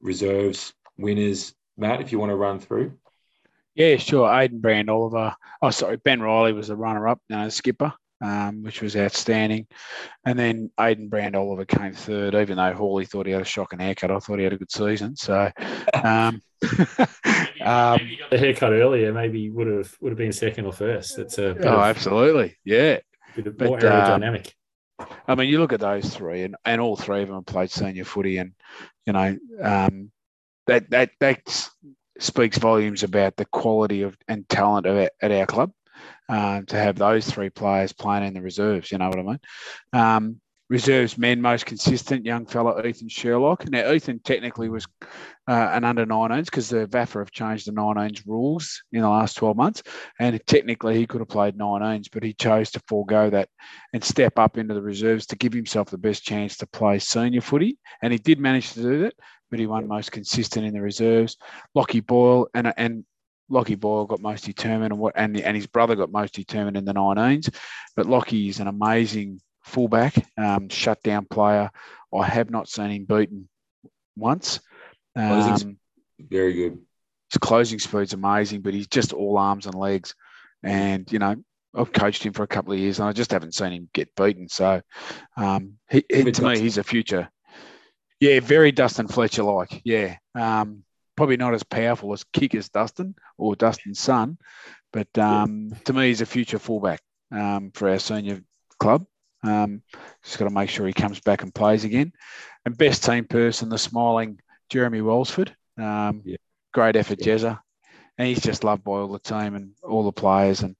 reserves winners. Matt, if you want to run through. Yeah, sure. Aiden Brand Oliver. Oh, sorry. Ben Riley was the runner-up, skipper, which was outstanding. And then Aiden Brand Oliver came third, even though Hawley thought he had a shocking haircut. I thought he had a good season. So, maybe got the haircut earlier, maybe would have been second or first. That's a absolutely, yeah. Bit more aerodynamic. I mean, you look at those three, and all three of them played senior footy, and that speaks volumes about the quality of and talent at our club. To have those three players playing in the reserves, you know what I mean? Reserves men, most consistent young fella, Ethan Sherlock. Now, Ethan technically was an under-19s because the VAFA have changed the 19s rules in the last 12 months, and technically he could have played 19s, but he chose to forego that and step up into the reserves to give himself the best chance to play senior footy, and he did manage to do that, but he won most consistent in the reserves. Lockie Boyle got most determined, and his brother got most determined in the 19s. But Lockie is an amazing fullback, shutdown player. I have not seen him beaten once. Very good. His closing speed's amazing, but he's just all arms and legs. And, I've coached him for a couple of years, and I just haven't seen him get beaten. So, to me, he's a future. Yeah, very Dustin Fletcher-like, yeah. Probably not as powerful as kick as Dustin or Dustin's son, but to me, he's a future fullback for our senior club. Just got to make sure he comes back and plays again. And best team person, the smiling Jeremy Wellsford. Great effort, Jezza. And he's just loved by all the team and all the players. And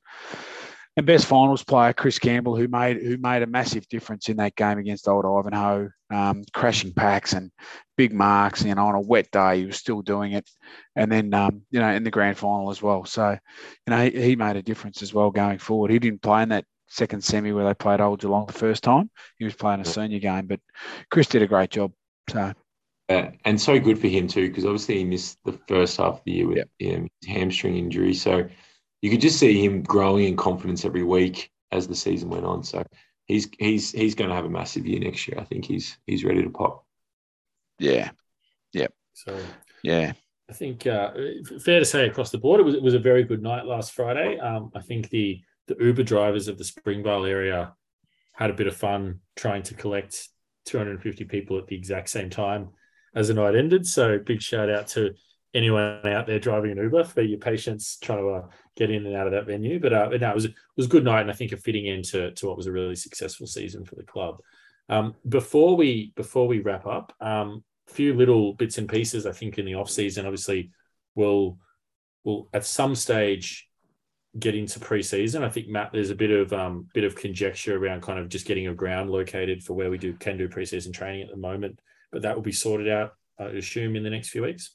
best finals player, Chris Campbell, who made a massive difference in that game against old Ivanhoe, crashing packs and big marks. On a wet day, he was still doing it. And then, in the grand final as well. So, he made a difference as well going forward. He didn't play in that second semi where they played Old Geelong the first time. He was playing a senior game, but Chris did a great job. So, and so good for him too, because obviously he missed the first half of the year with his hamstring injury. So, you could just see him growing in confidence every week as the season went on. So he's going to have a massive year next year. I think he's ready to pop. Yeah. Yep. So yeah, I think fair to say across the board, it was a very good night last Friday. I think the Uber drivers of the Springvale area had a bit of fun trying to collect 250 people at the exact same time as the night ended. So big shout out to anyone out there driving an Uber for your patience trying to get in and out of that venue. But it was a good night, and I think a fitting end to what was a really successful season for the club. Before we wrap up, a few little bits and pieces, I think, in the off-season. Obviously, we'll at some stage get into pre-season. I think, Matt, there's a bit of conjecture around kind of just getting a ground located for where we can do pre-season training at the moment, but that will be sorted out, I assume, in the next few weeks.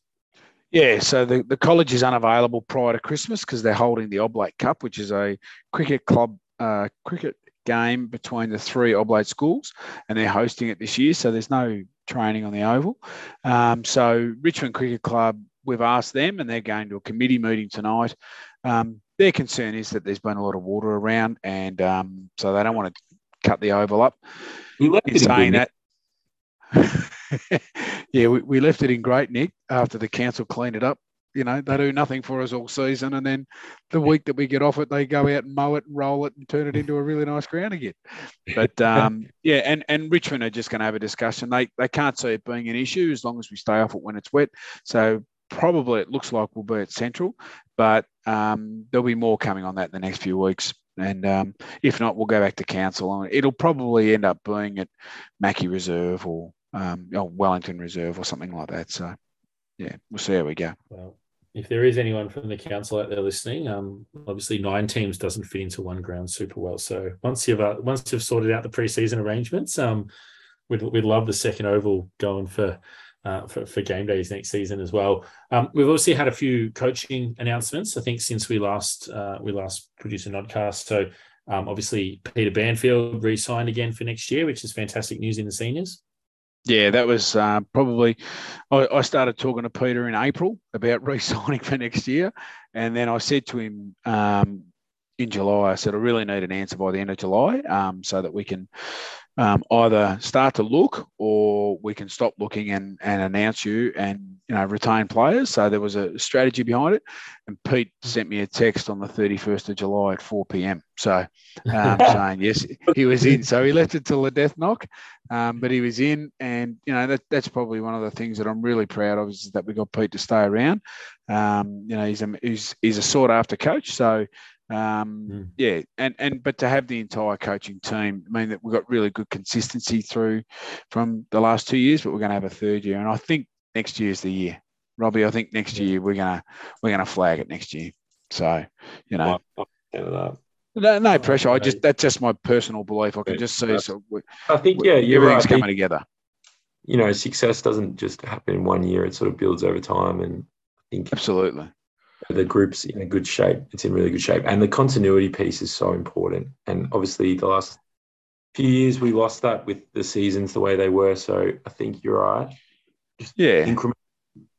Yeah, so the college is unavailable prior to Christmas because they're holding the Oblate Cup, which is a cricket game between the three Oblate schools, and they're hosting it this year, so there's no training on the Oval. So Richmond Cricket Club, we've asked them, and they're going to a committee meeting tonight. Their concern is that there's been a lot of water around, and so they don't want to cut the Oval up. In saying that... Yeah, we left it in great nick after the council cleaned it up. They do nothing for us all season, and then the week that we get off it, they go out and mow it and roll it and turn it into a really nice ground again. But, and Richmond are just going to have a discussion. They can't see it being an issue as long as we stay off it when it's wet. So probably it looks like we'll be at Central, but there'll be more coming on that in the next few weeks. And if not, we'll go back to council. It'll probably end up being at Mackay Reserve or Wellington Reserve or something like that. So, yeah, we'll see how we go. Well, if there is anyone from the council out there listening, obviously 9 teams doesn't fit into one ground super well. So once you've sorted out the pre-season arrangements, we'd love the second oval going for game days next season as well. We've also had a few coaching announcements, I think, since we last produced a podcast. So obviously Peter Banfield re-signed again for next year, which is fantastic news in the seniors. Yeah, that was probably – I started talking to Peter in April about re-signing for next year, and then I said to him in July, I said, I really need an answer by the end of July so that we can either start to look, or we can stop looking and announce you and, you know, retain players. So there was a strategy behind it. And Pete sent me a text on the 31st of July at 4 p.m. So saying, yes, he was in. So he left it till the death knock, but he was in. And, you know, that's probably one of the things that I'm really proud of, is that we got Pete to stay around. You know, he's a sought after coach. So, yeah, but to have the entire coaching team, I mean, that we've got really good consistency through from the last 2 years, but we're going to have a third year, and I think next year's the year, Robbie. I think next year we're gonna flag it next year. So, you know, no pressure. That's just my personal belief. I can just see. So I think you're everything's coming together. You know, success doesn't just happen in 1 year; it sort of builds over time, and I think absolutely. The group's in a good shape. It's in really good shape. And the continuity piece is so important. And obviously the last few years we lost that with the seasons the way they were. So I think you're right. Just increment,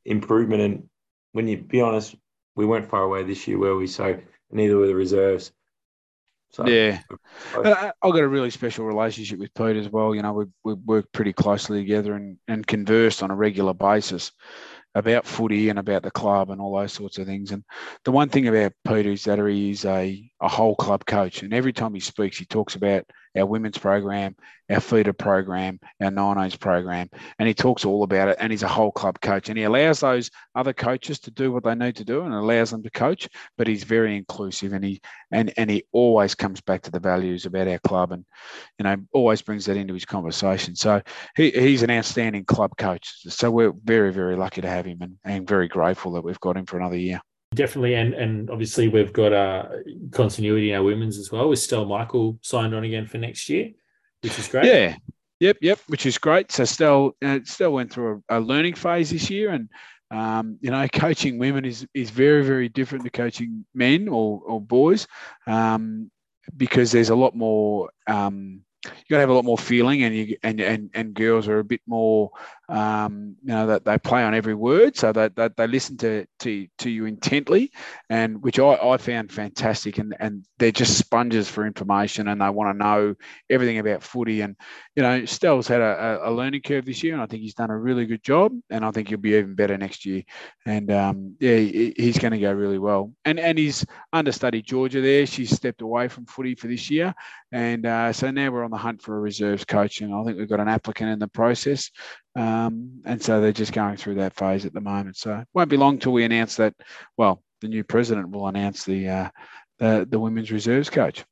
improvement. And when you be honest, we weren't far away this year, were we? So neither were the reserves. So, yeah. I've got a really special relationship with Pete as well. You know, we work pretty closely together and converse on a regular basis about footy and about the club and all those sorts of things. And the one thing about Peter is that he is a whole club coach. And every time he speaks, he talks about our women's program, our feeder program, our 9Os program. And he talks all about it. And he's a whole club coach. And he allows those other coaches to do what they need to do and allows them to coach. But he's very inclusive. And he always comes back to the values about our club and, you know, always brings that into his conversation. So he's an outstanding club coach. So we're very, very lucky to have him and very grateful that we've got him for another year. Definitely, and obviously we've got continuity in our women's as well, with Steph Michael signed on again for next year, which is great. Yeah, yep, which is great. So Steph went through a learning phase this year, and you know, coaching women is very, very different to coaching men or boys, because there's a lot more. You got to have a lot more feeling, and girls are a bit more, you know, that they play on every word, so that they listen to you intently, and which I found fantastic. And they're just sponges for information, and they want to know everything about footy. And you know, Stell's had a learning curve this year, and I think he's done a really good job. And I think he'll be even better next year. And yeah, he's going to go really well. And he's understudy Georgia there. She's stepped away from footy for this year, and so now we're on the hunt for a reserves coach, and I think we've got an applicant in the process, and so they're just going through that phase at the moment. So it won't be long till we announce that. Well, the new president will announce the women's reserves coach.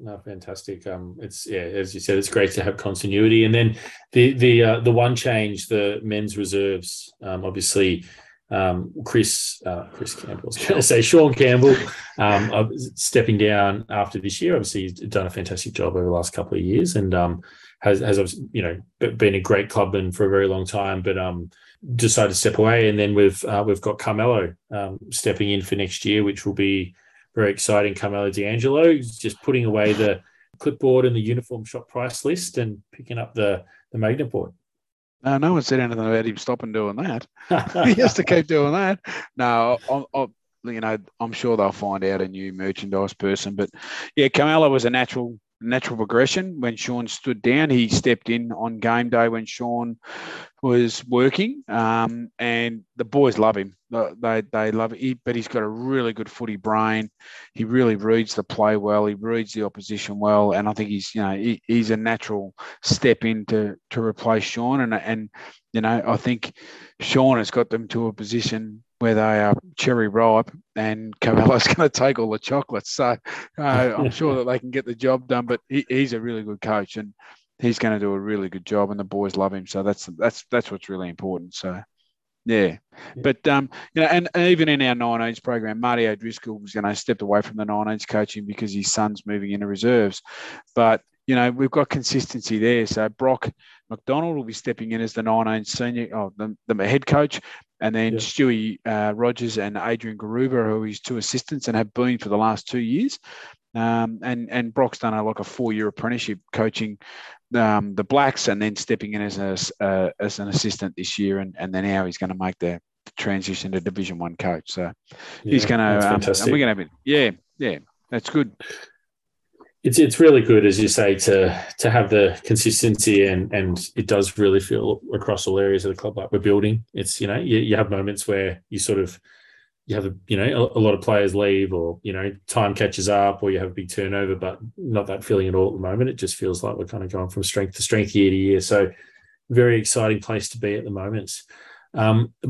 No, fantastic. It's as you said, it's great to have continuity. And then the one change, the men's reserves, obviously. Chris Campbell, I was going to say Sean Campbell, stepping down after this year. Obviously, he's done a fantastic job over the last couple of years, and has you know, been a great clubman for a very long time, but decided to step away. And then we've got Carmelo stepping in for next year, which will be very exciting. Carmelo D'Angelo is just putting away the clipboard and the uniform shop price list and picking up the magnet board. No one said anything about him stopping doing that. He has to keep doing that. No, you know, I'm sure they'll find out a new merchandise person. But, yeah, Carmelo was a natural progression. When Sean stood down, he stepped in on game day when Sean was working. And the boys love him. They love him. But he's got a really good footy brain. He really reads the play well. He reads the opposition well. And I think he's, you know, he's a natural step in to replace Sean. And you know, I think Sean has got them to a position where they are cherry ripe, and Carmelo's going to take all the chocolates. So I'm sure that they can get the job done, but he's a really good coach, and he's going to do a really good job, and the boys love him. So that's what's really important. So, yeah. But, you know, and even in our 9Os program, Marty O'Driscoll was, you know, stepped away from the 9Os coaching because his son's moving into reserves. But, you know, we've got consistency there. So Brock McDonald will be stepping in as the 9Os senior, the head coach. And then Stewie Rogers and Adrian Garuba, who are his two assistants and have been for the last 2 years. And Brock's done a 4-year apprenticeship coaching the Blacks, and then stepping in as an assistant this year. And then now he's going to make the transition to Division One coach. So he's going to – fantastic. And we're going to have it. Yeah, that's good. it's really good, as you say, to have the consistency, and it does really feel across all areas of the club like we're building. It's, you know, you have moments where you sort of, you have, you know, a lot of players leave, or, you know, time catches up, or you have a big turnover, but not that feeling at all at the moment. It just feels like we're kind of going from strength to strength, year to year. So very exciting place to be at the moment.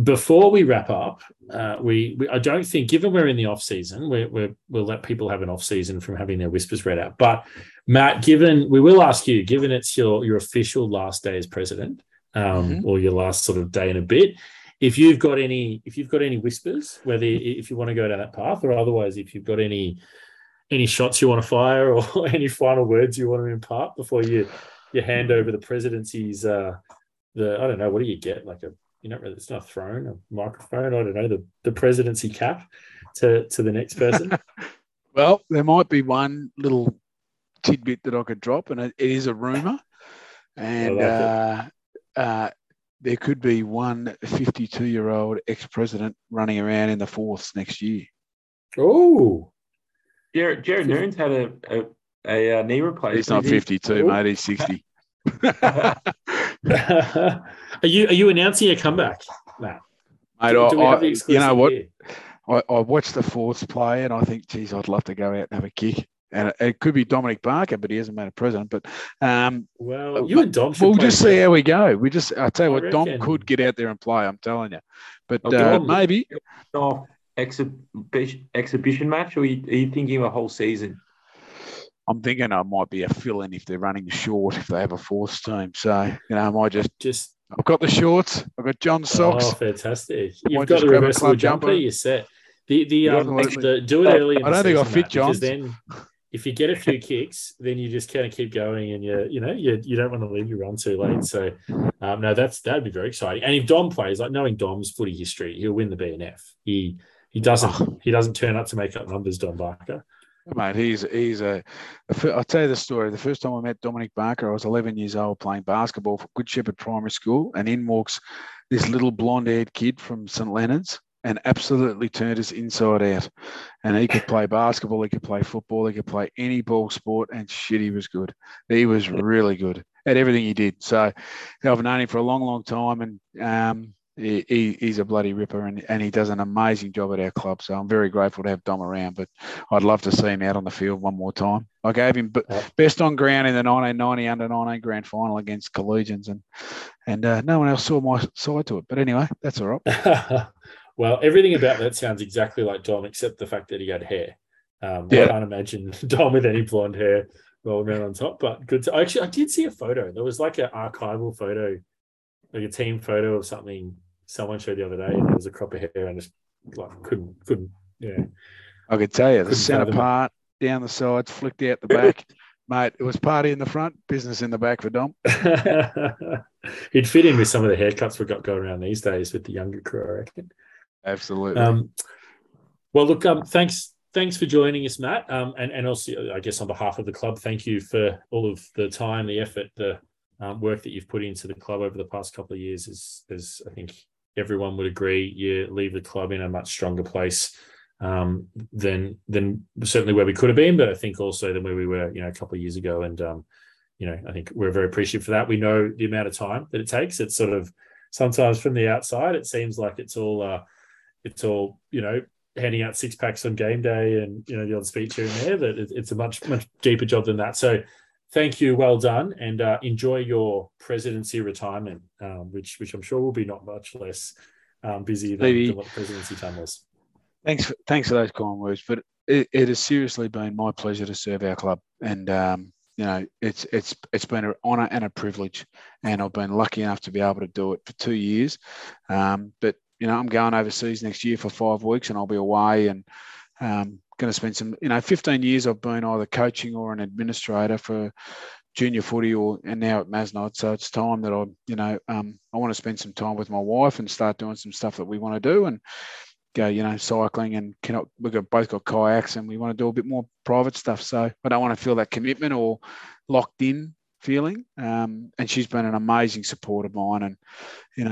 Before we wrap up, I don't think, given we're in the off season, we'll let people have an off season from having their whispers read out. But Matt, we will ask you, given it's your official last day as president, or your last sort of day in a bit, if you've got any whispers, whether if you want to go down that path, or otherwise, if you've got any shots you want to fire, or any final words you want to impart before you hand over the presidency's, I don't know, what do you get, like a, you know, it's not a throne, a microphone, I don't know, the presidency cap to the next person? Well, there might be one little tidbit that I could drop, and it is a rumour. And there could be one 52-year-old ex-president running around in the fourths next year. Oh. Jared Nunes had a knee replacement. He's not 52, mate, he's 60. Are you announcing a comeback, Matt? Mate, you know what? I watched the Force play, and I think, geez, I'd love to go out and have a kick. And it could be Dominic Barker, but he hasn't made a president. But you and Dom. We'll just see how we go. I tell you what, Dom could get out there and play. I'm telling you. But maybe exhibition match, or are you thinking of a whole season? I'm thinking I might be a fill-in if they're running short, if they have a force team. So, you know, I might just I've got the shorts. I've got John's socks. Oh, fantastic. You've got the reversible jumper. You're set. Do it early in the season. I don't think I'll fit John's. Then if you get a few kicks, then you just kind of keep going, and you don't want to leave your run too late. So, no, that'd be very exciting. And if Dom plays, like, knowing Dom's footy history, he'll win the BNF. He doesn't turn up to make up numbers, Dom Barker. Mate, I'll tell you the story. The first time I met Dominic Barker, I was 11 years old playing basketball for Good Shepherd Primary School, and in walks this little blonde-haired kid from St Leonard's and absolutely turned us inside out. And he could play basketball, he could play football, he could play any ball sport, and shit, he was good. He was really good at everything he did. So, I've known him for a long, long time, and he's a bloody ripper, and he does an amazing job at our club. So I'm very grateful to have Dom around, but I'd love to see him out on the field one more time. I gave him best on ground in the 1990 under-19 grand final against Collegians, and no one else saw my side to it. But anyway, that's all right. Well, everything about that sounds exactly like Dom, except the fact that he had hair. I can't imagine Dom with any blonde hair rolling around on top, but good. I did see a photo. There was like an archival photo, like a team photo of something someone showed the other day, and there was a crop of hair, and just like couldn't. Yeah, I could tell you the centre part, down the sides, flicked out the back, mate. It was party in the front, business in the back for Dom. He'd fit in with some of the haircuts we've got going around these days with the younger crew, I reckon. Absolutely. Well, look, thanks for joining us, Matt, and also, I guess, on behalf of the club, thank you for all of the time, the effort, the work that you've put into the club over the past couple of years. As I think everyone would agree, you leave the club in a much stronger place than certainly where we could have been, but I think also than where we were, you know, a couple of years ago. And I think we're very appreciative for that. We know the amount of time that it takes. It's sort of sometimes from the outside, it seems like it's all you know, handing out six packs on game day and, you know, the odd speech here and there. That it's a much, much deeper job than that. So, thank you. Well done, and enjoy your presidency retirement, which I'm sure will be not much less busy than what presidency time was. Thanks for those kind words. But it has seriously been my pleasure to serve our club, and it's been an honour and a privilege, and I've been lucky enough to be able to do it for 2 years. But you know, I'm going overseas next year for 5 weeks, and I'll be away, and going to spend some, 15 years I've been either coaching or an administrator for junior footy and now at Masnod. So it's time that I want to spend some time with my wife and start doing some stuff that we want to do and go, cycling, and both got kayaks, and we want to do a bit more private stuff. So I don't want to feel that commitment or locked in feeling. And she's been an amazing support of mine. And,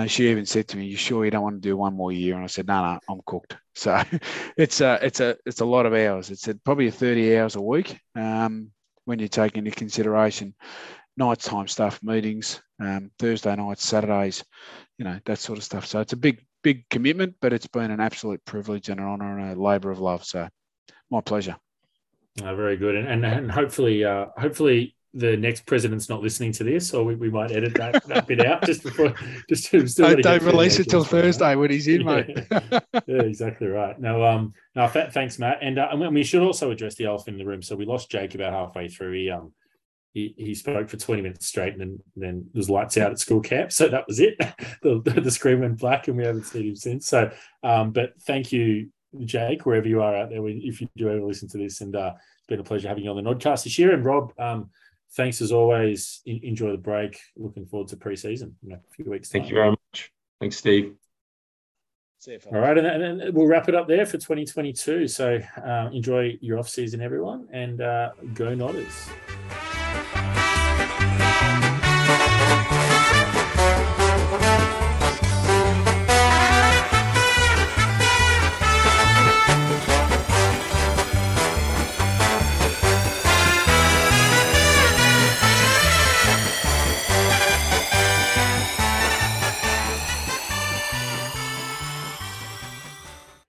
she even said to me, "You sure you don't want to do one more year?" And I said, no, I'm cooked. So it's a lot of hours. It's probably 30 hours a week. when you take into consideration nighttime staff meetings, Thursday nights, Saturdays, you know, that sort of stuff. So it's a big commitment, but it's been an absolute privilege and an honour and a labour of love. So my pleasure. Very good. And hopefully the next president's not listening to this, or we might edit that bit out just before. Don't release it till Thursday when he's in, mate. Yeah, exactly right. No, thanks, Matt. And we should also address the elephant in the room. So we lost Jake about halfway through. He spoke for 20 minutes straight, and then it was lights out at school camp. So that was it. The screen went black, and we haven't seen him since. So, but thank you, Jake, wherever you are out there, if you do ever listen to this. And it's been a pleasure having you on the Nodcast this year. And Rob, thanks as always. Enjoy the break. Looking forward to pre-season in a few weeks. Thank you very much. Thanks, Steve. See you, all right, and then we'll wrap it up there for 2022. So enjoy your off-season, everyone, and go Nodders.